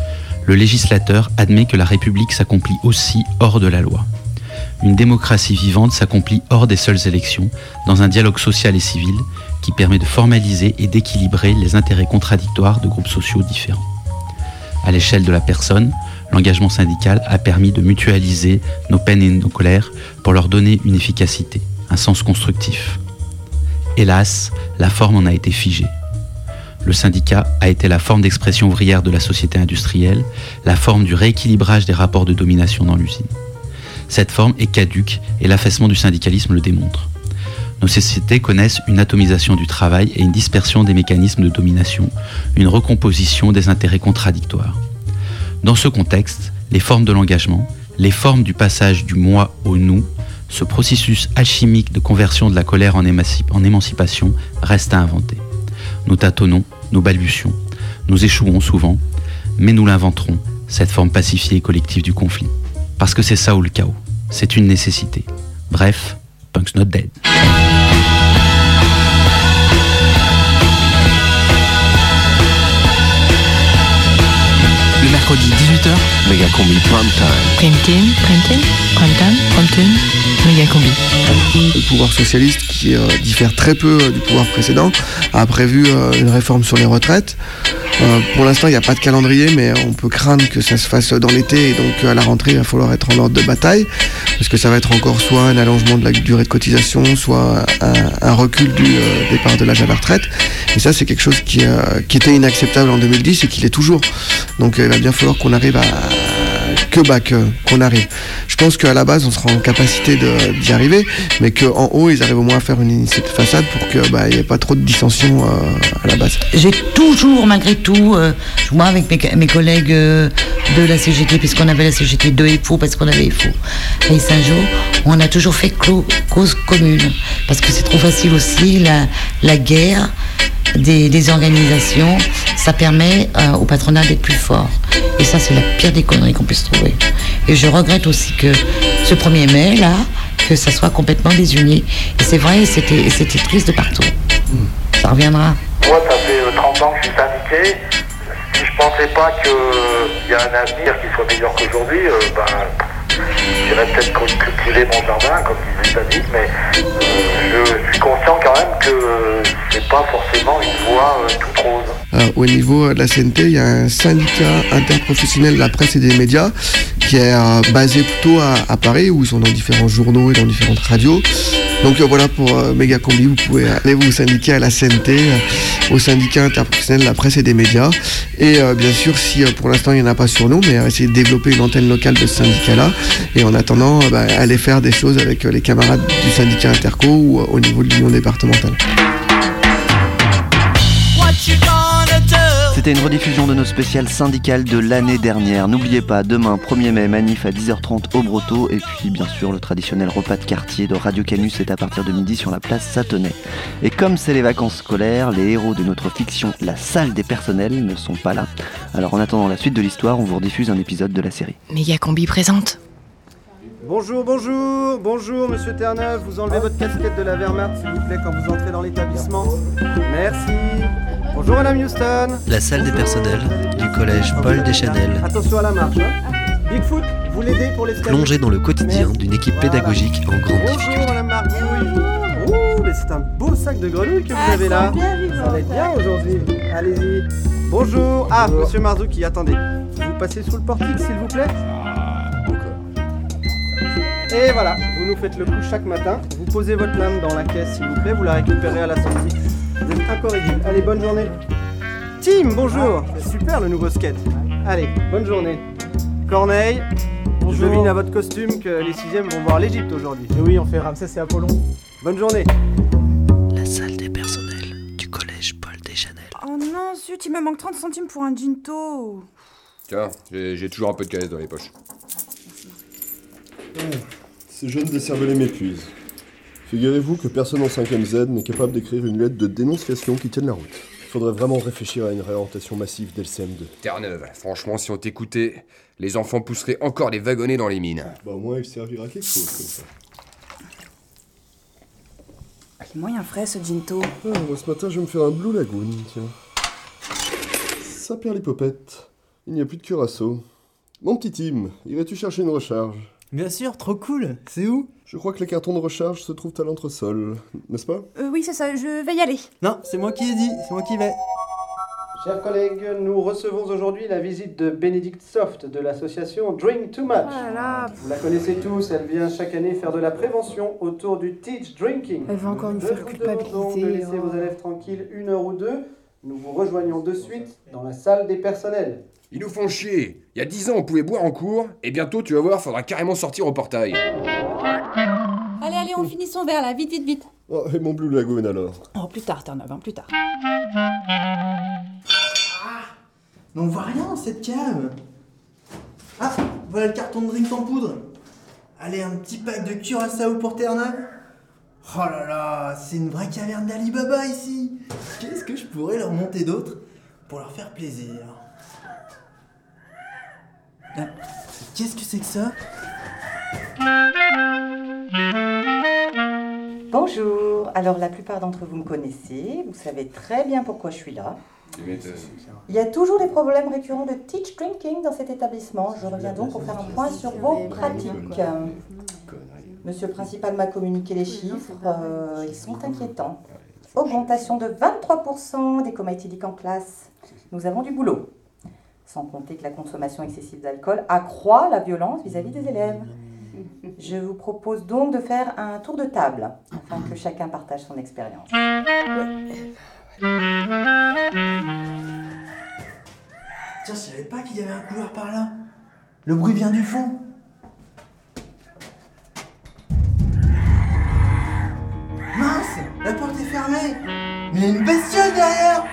le législateur admet que la République s'accomplit aussi hors de la loi. Une démocratie vivante s'accomplit hors des seules élections, dans un dialogue social et civil qui permet de formaliser et d'équilibrer les intérêts contradictoires de groupes sociaux différents. À l'échelle de la personne, l'engagement syndical a permis de mutualiser nos peines et nos colères pour leur donner une efficacité, un sens constructif. Hélas, la forme en a été figée. Le syndicat a été la forme d'expression ouvrière de la société industrielle, la forme du rééquilibrage des rapports de domination dans l'usine. Cette forme est caduque et l'affaissement du syndicalisme le démontre. Nos sociétés connaissent une atomisation du travail et une dispersion des mécanismes de domination, une recomposition des intérêts contradictoires. Dans ce contexte, les formes de l'engagement, les formes du passage du « moi » au « nous » ce processus alchimique de conversion de la colère en émancipation reste à inventer. Nous tâtonnons, nous balbutions, nous échouons souvent, mais nous l'inventerons, cette forme pacifiée et collective du conflit. Parce que c'est ça ou le chaos, c'est une nécessité. Bref, punk's not dead. Le mercredi 18h, Mégacombi Prime Time. Mégacombi. Le pouvoir socialiste, qui diffère très peu du pouvoir précédent, a prévu une réforme sur les retraites. Pour l'instant, il n'y a pas de calendrier, mais on peut craindre que ça se fasse dans l'été, et donc à la rentrée, il va falloir être en ordre de bataille, parce que ça va être encore soit un allongement de la durée de cotisation, soit un recul du départ de l'âge à la retraite. Et ça, c'est quelque chose qui était inacceptable en 2010 et qui l'est toujours. Donc il va bien falloir qu'on arrive qu'on arrive. Je pense qu'à la base, on sera en capacité d'y arriver, mais qu'en haut, ils arrivent au moins à faire cette façade pour qu'il n'y ait pas trop de dissensions à la base. J'ai toujours, malgré tout, moi, avec mes collègues de la CGT, puisqu'on avait la CGT de FO, parce qu'on avait FO, et Saint-Jean, on a toujours fait cause commune, parce que c'est trop facile aussi, la guerre des organisations, ça permet au patronat d'être plus fort. Et ça, c'est la pire des conneries qu'on puisse trouver. Et je regrette aussi que ce 1er mai, là, que ça soit complètement désuni. Et c'est vrai, c'était triste de partout. Ça reviendra. Moi, ça fait 30 ans que je suis syndiqué. Si je pensais pas qu'il y a un avenir qui soit meilleur qu'aujourd'hui, j'irais peut-être cultiver mon jardin, comme disait David, mais je suis conscient quand même que c'est pas forcément une voie toute rose. Au niveau de la CNT, il y a un syndicat interprofessionnel de la presse et des médias qui est basé plutôt à Paris, où ils sont dans différents journaux et dans différentes radios. Donc voilà pour Mégacombi, vous pouvez aller vous syndiquer à la CNT, au syndicat interprofessionnel de la presse et des médias. Et bien sûr, si pour l'instant il n'y en a pas sur nous, mais essayer de développer une antenne locale de ce syndicat-là. Et en attendant, aller faire des choses avec les camarades du syndicat Interco ou au niveau de l'union départementale. C'était une rediffusion de nos spéciales syndicales de l'année dernière. N'oubliez pas, demain, 1er mai, manif à 10h30 au Brotteau. Et puis, bien sûr, le traditionnel repas de quartier de Radio Canu, c'est à partir de midi sur la place Satonnet. Et comme c'est les vacances scolaires, les héros de notre fiction, la salle des personnels, ne sont pas là. Alors, en attendant la suite de l'histoire, on vous rediffuse un épisode de la série. Mégacombi présente. Bonjour, monsieur Terre-Neuve. Vous enlevez votre casquette de la Wehrmacht, s'il vous plaît, quand vous entrez dans l'établissement. Merci. Bonjour madame Houston. La salle des personnels du collège Paul Deschanel. Attention à la marche. Bigfoot, vous l'aidez pour les... Plongé dans le quotidien d'une équipe pédagogique en grande difficulté. Bonjour madame Marzouki. Oh, mais c'est un beau sac de grenouilles que vous avez là. Ça va être bien aujourd'hui. Allez-y. Bonjour. Ah, monsieur Marzouki, attendez. Vous passez sous le portique, s'il vous plaît. Et voilà, vous nous faites le coup chaque matin. Vous posez votre lame dans la caisse, s'il vous plaît. Vous la récupérez à la sortie. Vous êtes incorrigible. Allez, bonne journée. Tim, bonjour. Super le nouveau skate. Allez, bonne journée. Corneille, bonjour. Je devine à votre costume que les 6e vont voir l'Égypte aujourd'hui. Et oui, on fait Ramsès et Apollon. Bonne journée. La salle des personnels du collège Paul Deschanel. Oh non, zut, il me manque 30 centimes pour un ginto. Tiens, j'ai toujours un peu de calèche dans les poches. Oh, ces jeunes décervelés m'épuisent. Figurez-vous que personne en 5e Z n'est capable d'écrire une lettre de dénonciation qui tienne la route. Faudrait vraiment réfléchir à une réorientation massive dès le CM2. Terre-Neuve, franchement, si on t'écoutait, les enfants pousseraient encore les wagonnets dans les mines. Bah au moins, il servira à quelque chose comme ça. Il est moyen frais, ce ginto. Ah, moi, ce matin, je vais me faire un Blue Lagoon, tiens. Ça perd les popettes. Il n'y a plus de curaçao. Mon petit Tim, irais-tu chercher une recharge ? Bien sûr, trop cool. C'est où ? Je crois que les cartons de recharge se trouvent à l'entresol, n'est-ce pas ? Oui, c'est ça, je vais y aller. Non, c'est moi qui ai dit, c'est moi qui vais. Chers collègues, nous recevons aujourd'hui la visite de Bénédicte Soft de l'association Drink Too Much. Voilà. Vous la connaissez tous, elle vient chaque année faire de la prévention autour du Teach Drinking. Elle va encore nous faire culpabiliser. Donc, de laisser vos élèves tranquilles une heure ou deux. Nous vous rejoignons de suite dans la salle des personnels. Ils nous font chier. Il y a 10 ans, on pouvait boire en cours, et bientôt, tu vas voir, faudra carrément sortir au portail. Allez, on finit son verre, là, vite. Oh, et mon Blue Lagoon, alors ? Oh, plus tard, Terre-Neuve, plus tard. Ah, mais on voit rien, cette cave. Ah, voilà le carton de drink en poudre. Allez, un petit pack de curaçao pour Terna. Oh là là, c'est une vraie caverne d'Ali Baba ici. Qu'est-ce que je pourrais leur monter d'autre pour leur faire plaisir? Ah, qu'est-ce que c'est que ça? Bonjour, alors la plupart d'entre vous me connaissez, vous savez très bien pourquoi je suis là. Il y a toujours des problèmes récurrents de teach drinking dans cet établissement. Je reviens donc pour faire un point sur vos pratiques. Monsieur le principal m'a communiqué les chiffres, ils sont inquiétants. Augmentation de 23% des comas éthyliques en classe. Nous avons du boulot. Sans compter que la consommation excessive d'alcool accroît la violence vis-à-vis des élèves. Je vous propose donc de faire un tour de table, afin que chacun partage son expérience. Tiens, je savais pas qu'il y avait un couloir par là. Le bruit vient du fond. Mince, la porte est fermée. Mais il y a une bestiole derrière.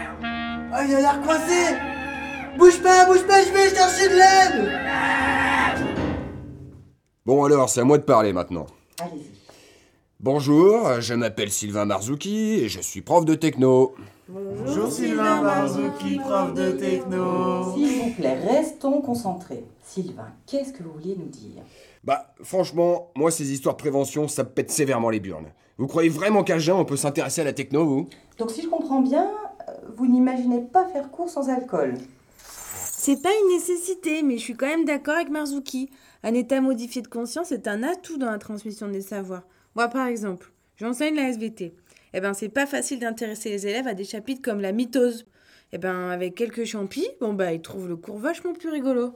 Oh, il a l'air coincé. Bouge pas, je vais chercher de l'aide. Bon alors, c'est à moi de parler maintenant. Allez-y. Bonjour, je m'appelle Sylvain Marzouki et je suis prof de techno. Bonjour Sylvain Marzouki, prof de techno. S'il vous plaît, restons concentrés. Sylvain, qu'est-ce que vous vouliez nous dire? Bah, franchement, moi ces histoires de prévention, ça me pète sévèrement les burnes. Vous croyez vraiment qu'à jeun, on peut s'intéresser à la techno, vous? Donc si je comprends bien, vous n'imaginez pas faire cours sans alcool? C'est pas une nécessité, mais je suis quand même d'accord avec Marzouki. Un état modifié de conscience est un atout dans la transmission des savoirs. Moi, par exemple, j'enseigne la SVT. Eh ben, c'est pas facile d'intéresser les élèves à des chapitres comme la mitose. Eh ben, avec quelques champis, bon bah, ils trouvent le cours vachement plus rigolo.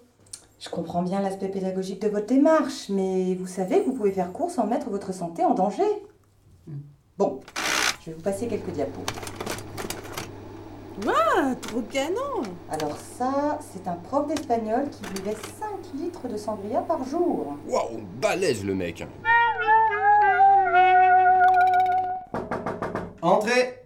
Je comprends bien l'aspect pédagogique de votre démarche, mais vous savez, vous pouvez faire cours sans mettre votre santé en danger. Bon, je vais vous passer quelques diapos. Waouh, trop canon! Alors ça, c'est un prof d'espagnol qui buvait 5 litres de sangria par jour. Waouh, balèze le mec! Entrez!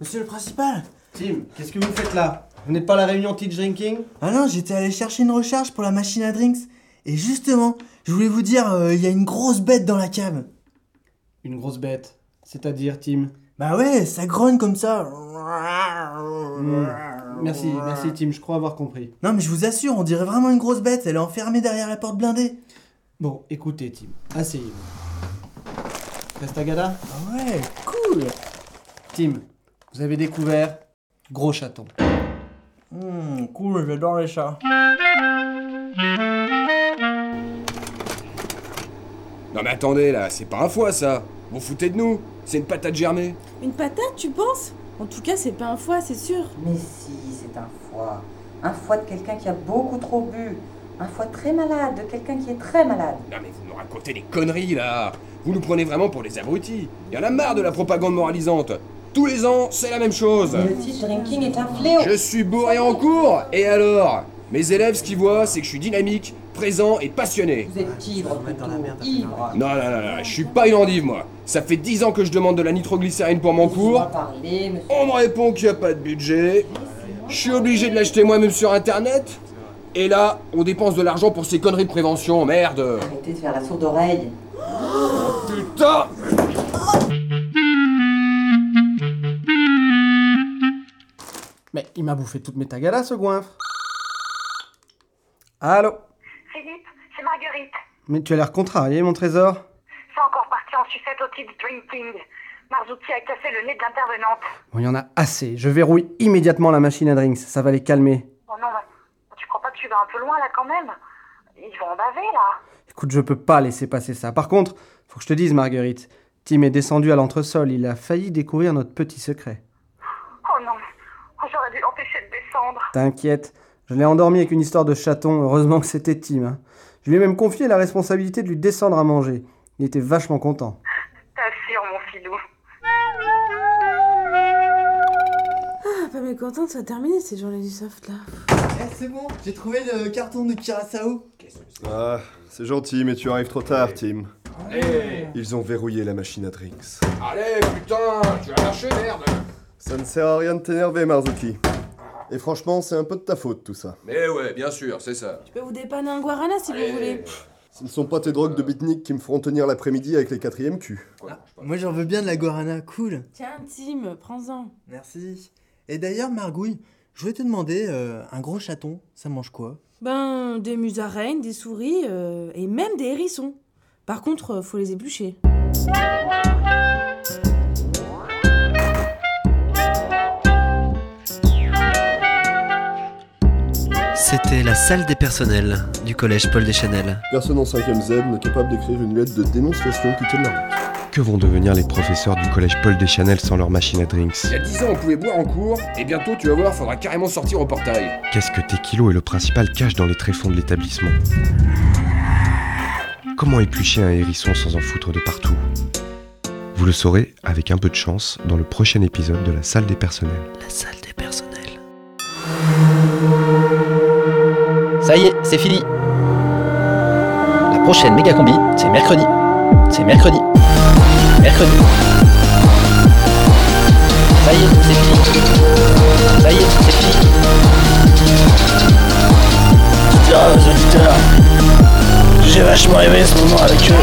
Monsieur le principal! Tim, qu'est-ce que vous faites là? Vous n'êtes pas à la réunion Teach Drinking? Ah non, j'étais allé chercher une recharge pour la machine à drinks. Et justement, je voulais vous dire, y a une grosse bête dans la cave. Une grosse bête? C'est-à-dire, Tim? Bah ouais, ça grogne comme ça. Merci Tim, je crois avoir compris. Non mais je vous assure, on dirait vraiment une grosse bête, elle est enfermée derrière la porte blindée. Bon, écoutez Tim, asseyez-vous. Restagada? Ah ouais, cool! Tim, vous avez découvert gros chaton. Cool, j'adore les chats. Non mais attendez là, c'est pas un foie ça! Vous foutez de nous! C'est une patate germée! Une patate, tu penses? En tout cas, c'est pas un foie, c'est sûr! Mais si, c'est un foie. Un foie de quelqu'un qui a beaucoup trop bu. Un foie très malade, de quelqu'un qui est très malade. Non mais vous nous racontez des conneries là! Vous nous prenez vraiment pour des abrutis. Il y en a marre de la propagande moralisante. Tous les ans, c'est la même chose. Le teach drinking est un fléau. Je suis bourré en cours, et alors? Mes élèves, ce qu'ils voient, c'est que je suis dynamique, présent et passionné. Vous êtes ivre, dans la merde. Ivre. Non, je suis pas une endive, moi. Ça fait 10 ans que je demande de la nitroglycérine pour mon cours. On me répond qu'il n'y a pas de budget. Je suis obligé de l'acheter moi-même sur Internet. Et là, on dépense de l'argent pour ces conneries de prévention, merde. Arrêtez de faire la sourde oreille. Putain! Mais il m'a bouffé toutes mes tagalas, ce goinfre. Allô? Philippe, c'est Marguerite. Mais tu as l'air contrarié, mon trésor. C'est encore parti en sucette au type drinking. Marzouki a cassé le nez de l'intervenante. Bon, il y en a assez. Je verrouille immédiatement la machine à drinks. Ça va les calmer. Bon, non, mais tu crois pas que tu vas un peu loin, là, quand même? Ils vont en baver, là. Écoute, je peux pas laisser passer ça. Par contre, faut que je te dise, Marguerite, Tim est descendu à l'entresol. Il a failli découvrir notre petit secret. Oh non, j'aurais dû l'empêcher de descendre. T'inquiète, je l'ai endormi avec une histoire de chaton. Heureusement que c'était Tim. Hein. Je lui ai même confié la responsabilité de lui descendre à manger. Il était vachement content. T'assures, mon filou. Ah, pas mécontent, ça a terminé ces journées du soft, là. C'est bon, j'ai trouvé le carton de curaçao. Ah, c'est gentil, mais tu arrives trop tard, Tim. Allez. Ils ont verrouillé la machine à drinks. Allez, putain, tu vas marcher, merde. Ça ne sert à rien de t'énerver, Marzouki. Et franchement, c'est un peu de ta faute, tout ça. Mais ouais, bien sûr, c'est ça. Je peux vous dépanner un guarana si vous voulez. Ce ne sont pas tes drogues de beatnik qui me feront tenir l'après-midi avec les 4e culs. Ah, moi j'en veux bien de la guarana, cool. Tiens Tim, prends-en. Merci. Et d'ailleurs Margouille, je voulais te demander, un gros chaton, ça mange quoi? Ben, des musaraignes, des souris, et même des hérissons. Par contre, faut les éplucher. C'était la salle des personnels du collège Paul Deschanel. Personne en 5e Z n'est capable d'écrire une lettre de dénonciation qui tienne la route. Que vont devenir les professeurs du collège Paul Deschanel sans leur machine à drinks? Il y a 10 ans, on pouvait boire en cours, et bientôt, tu vas voir, faudra carrément sortir au portail. Qu'est-ce que Tequilo et le principal cachent dans les tréfonds de l'établissement? Comment éplucher un hérisson sans en foutre de partout? Vous le saurez, avec un peu de chance, dans le prochain épisode de la salle des personnels. La salle des personnels. Ça y est, c'est fini. La prochaine Mégacombi, c'est mercredi. Ça y est, c'est fini. Putain, les auditeurs, j'ai vachement aimé ce moment avec eux.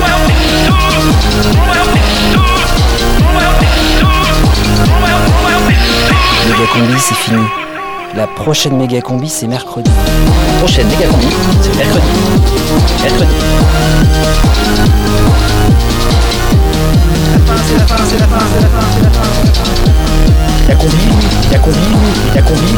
Mégacombi, c'est fini. La prochaine Mégacombi, c'est mercredi. C'est la fin. Y'a combi,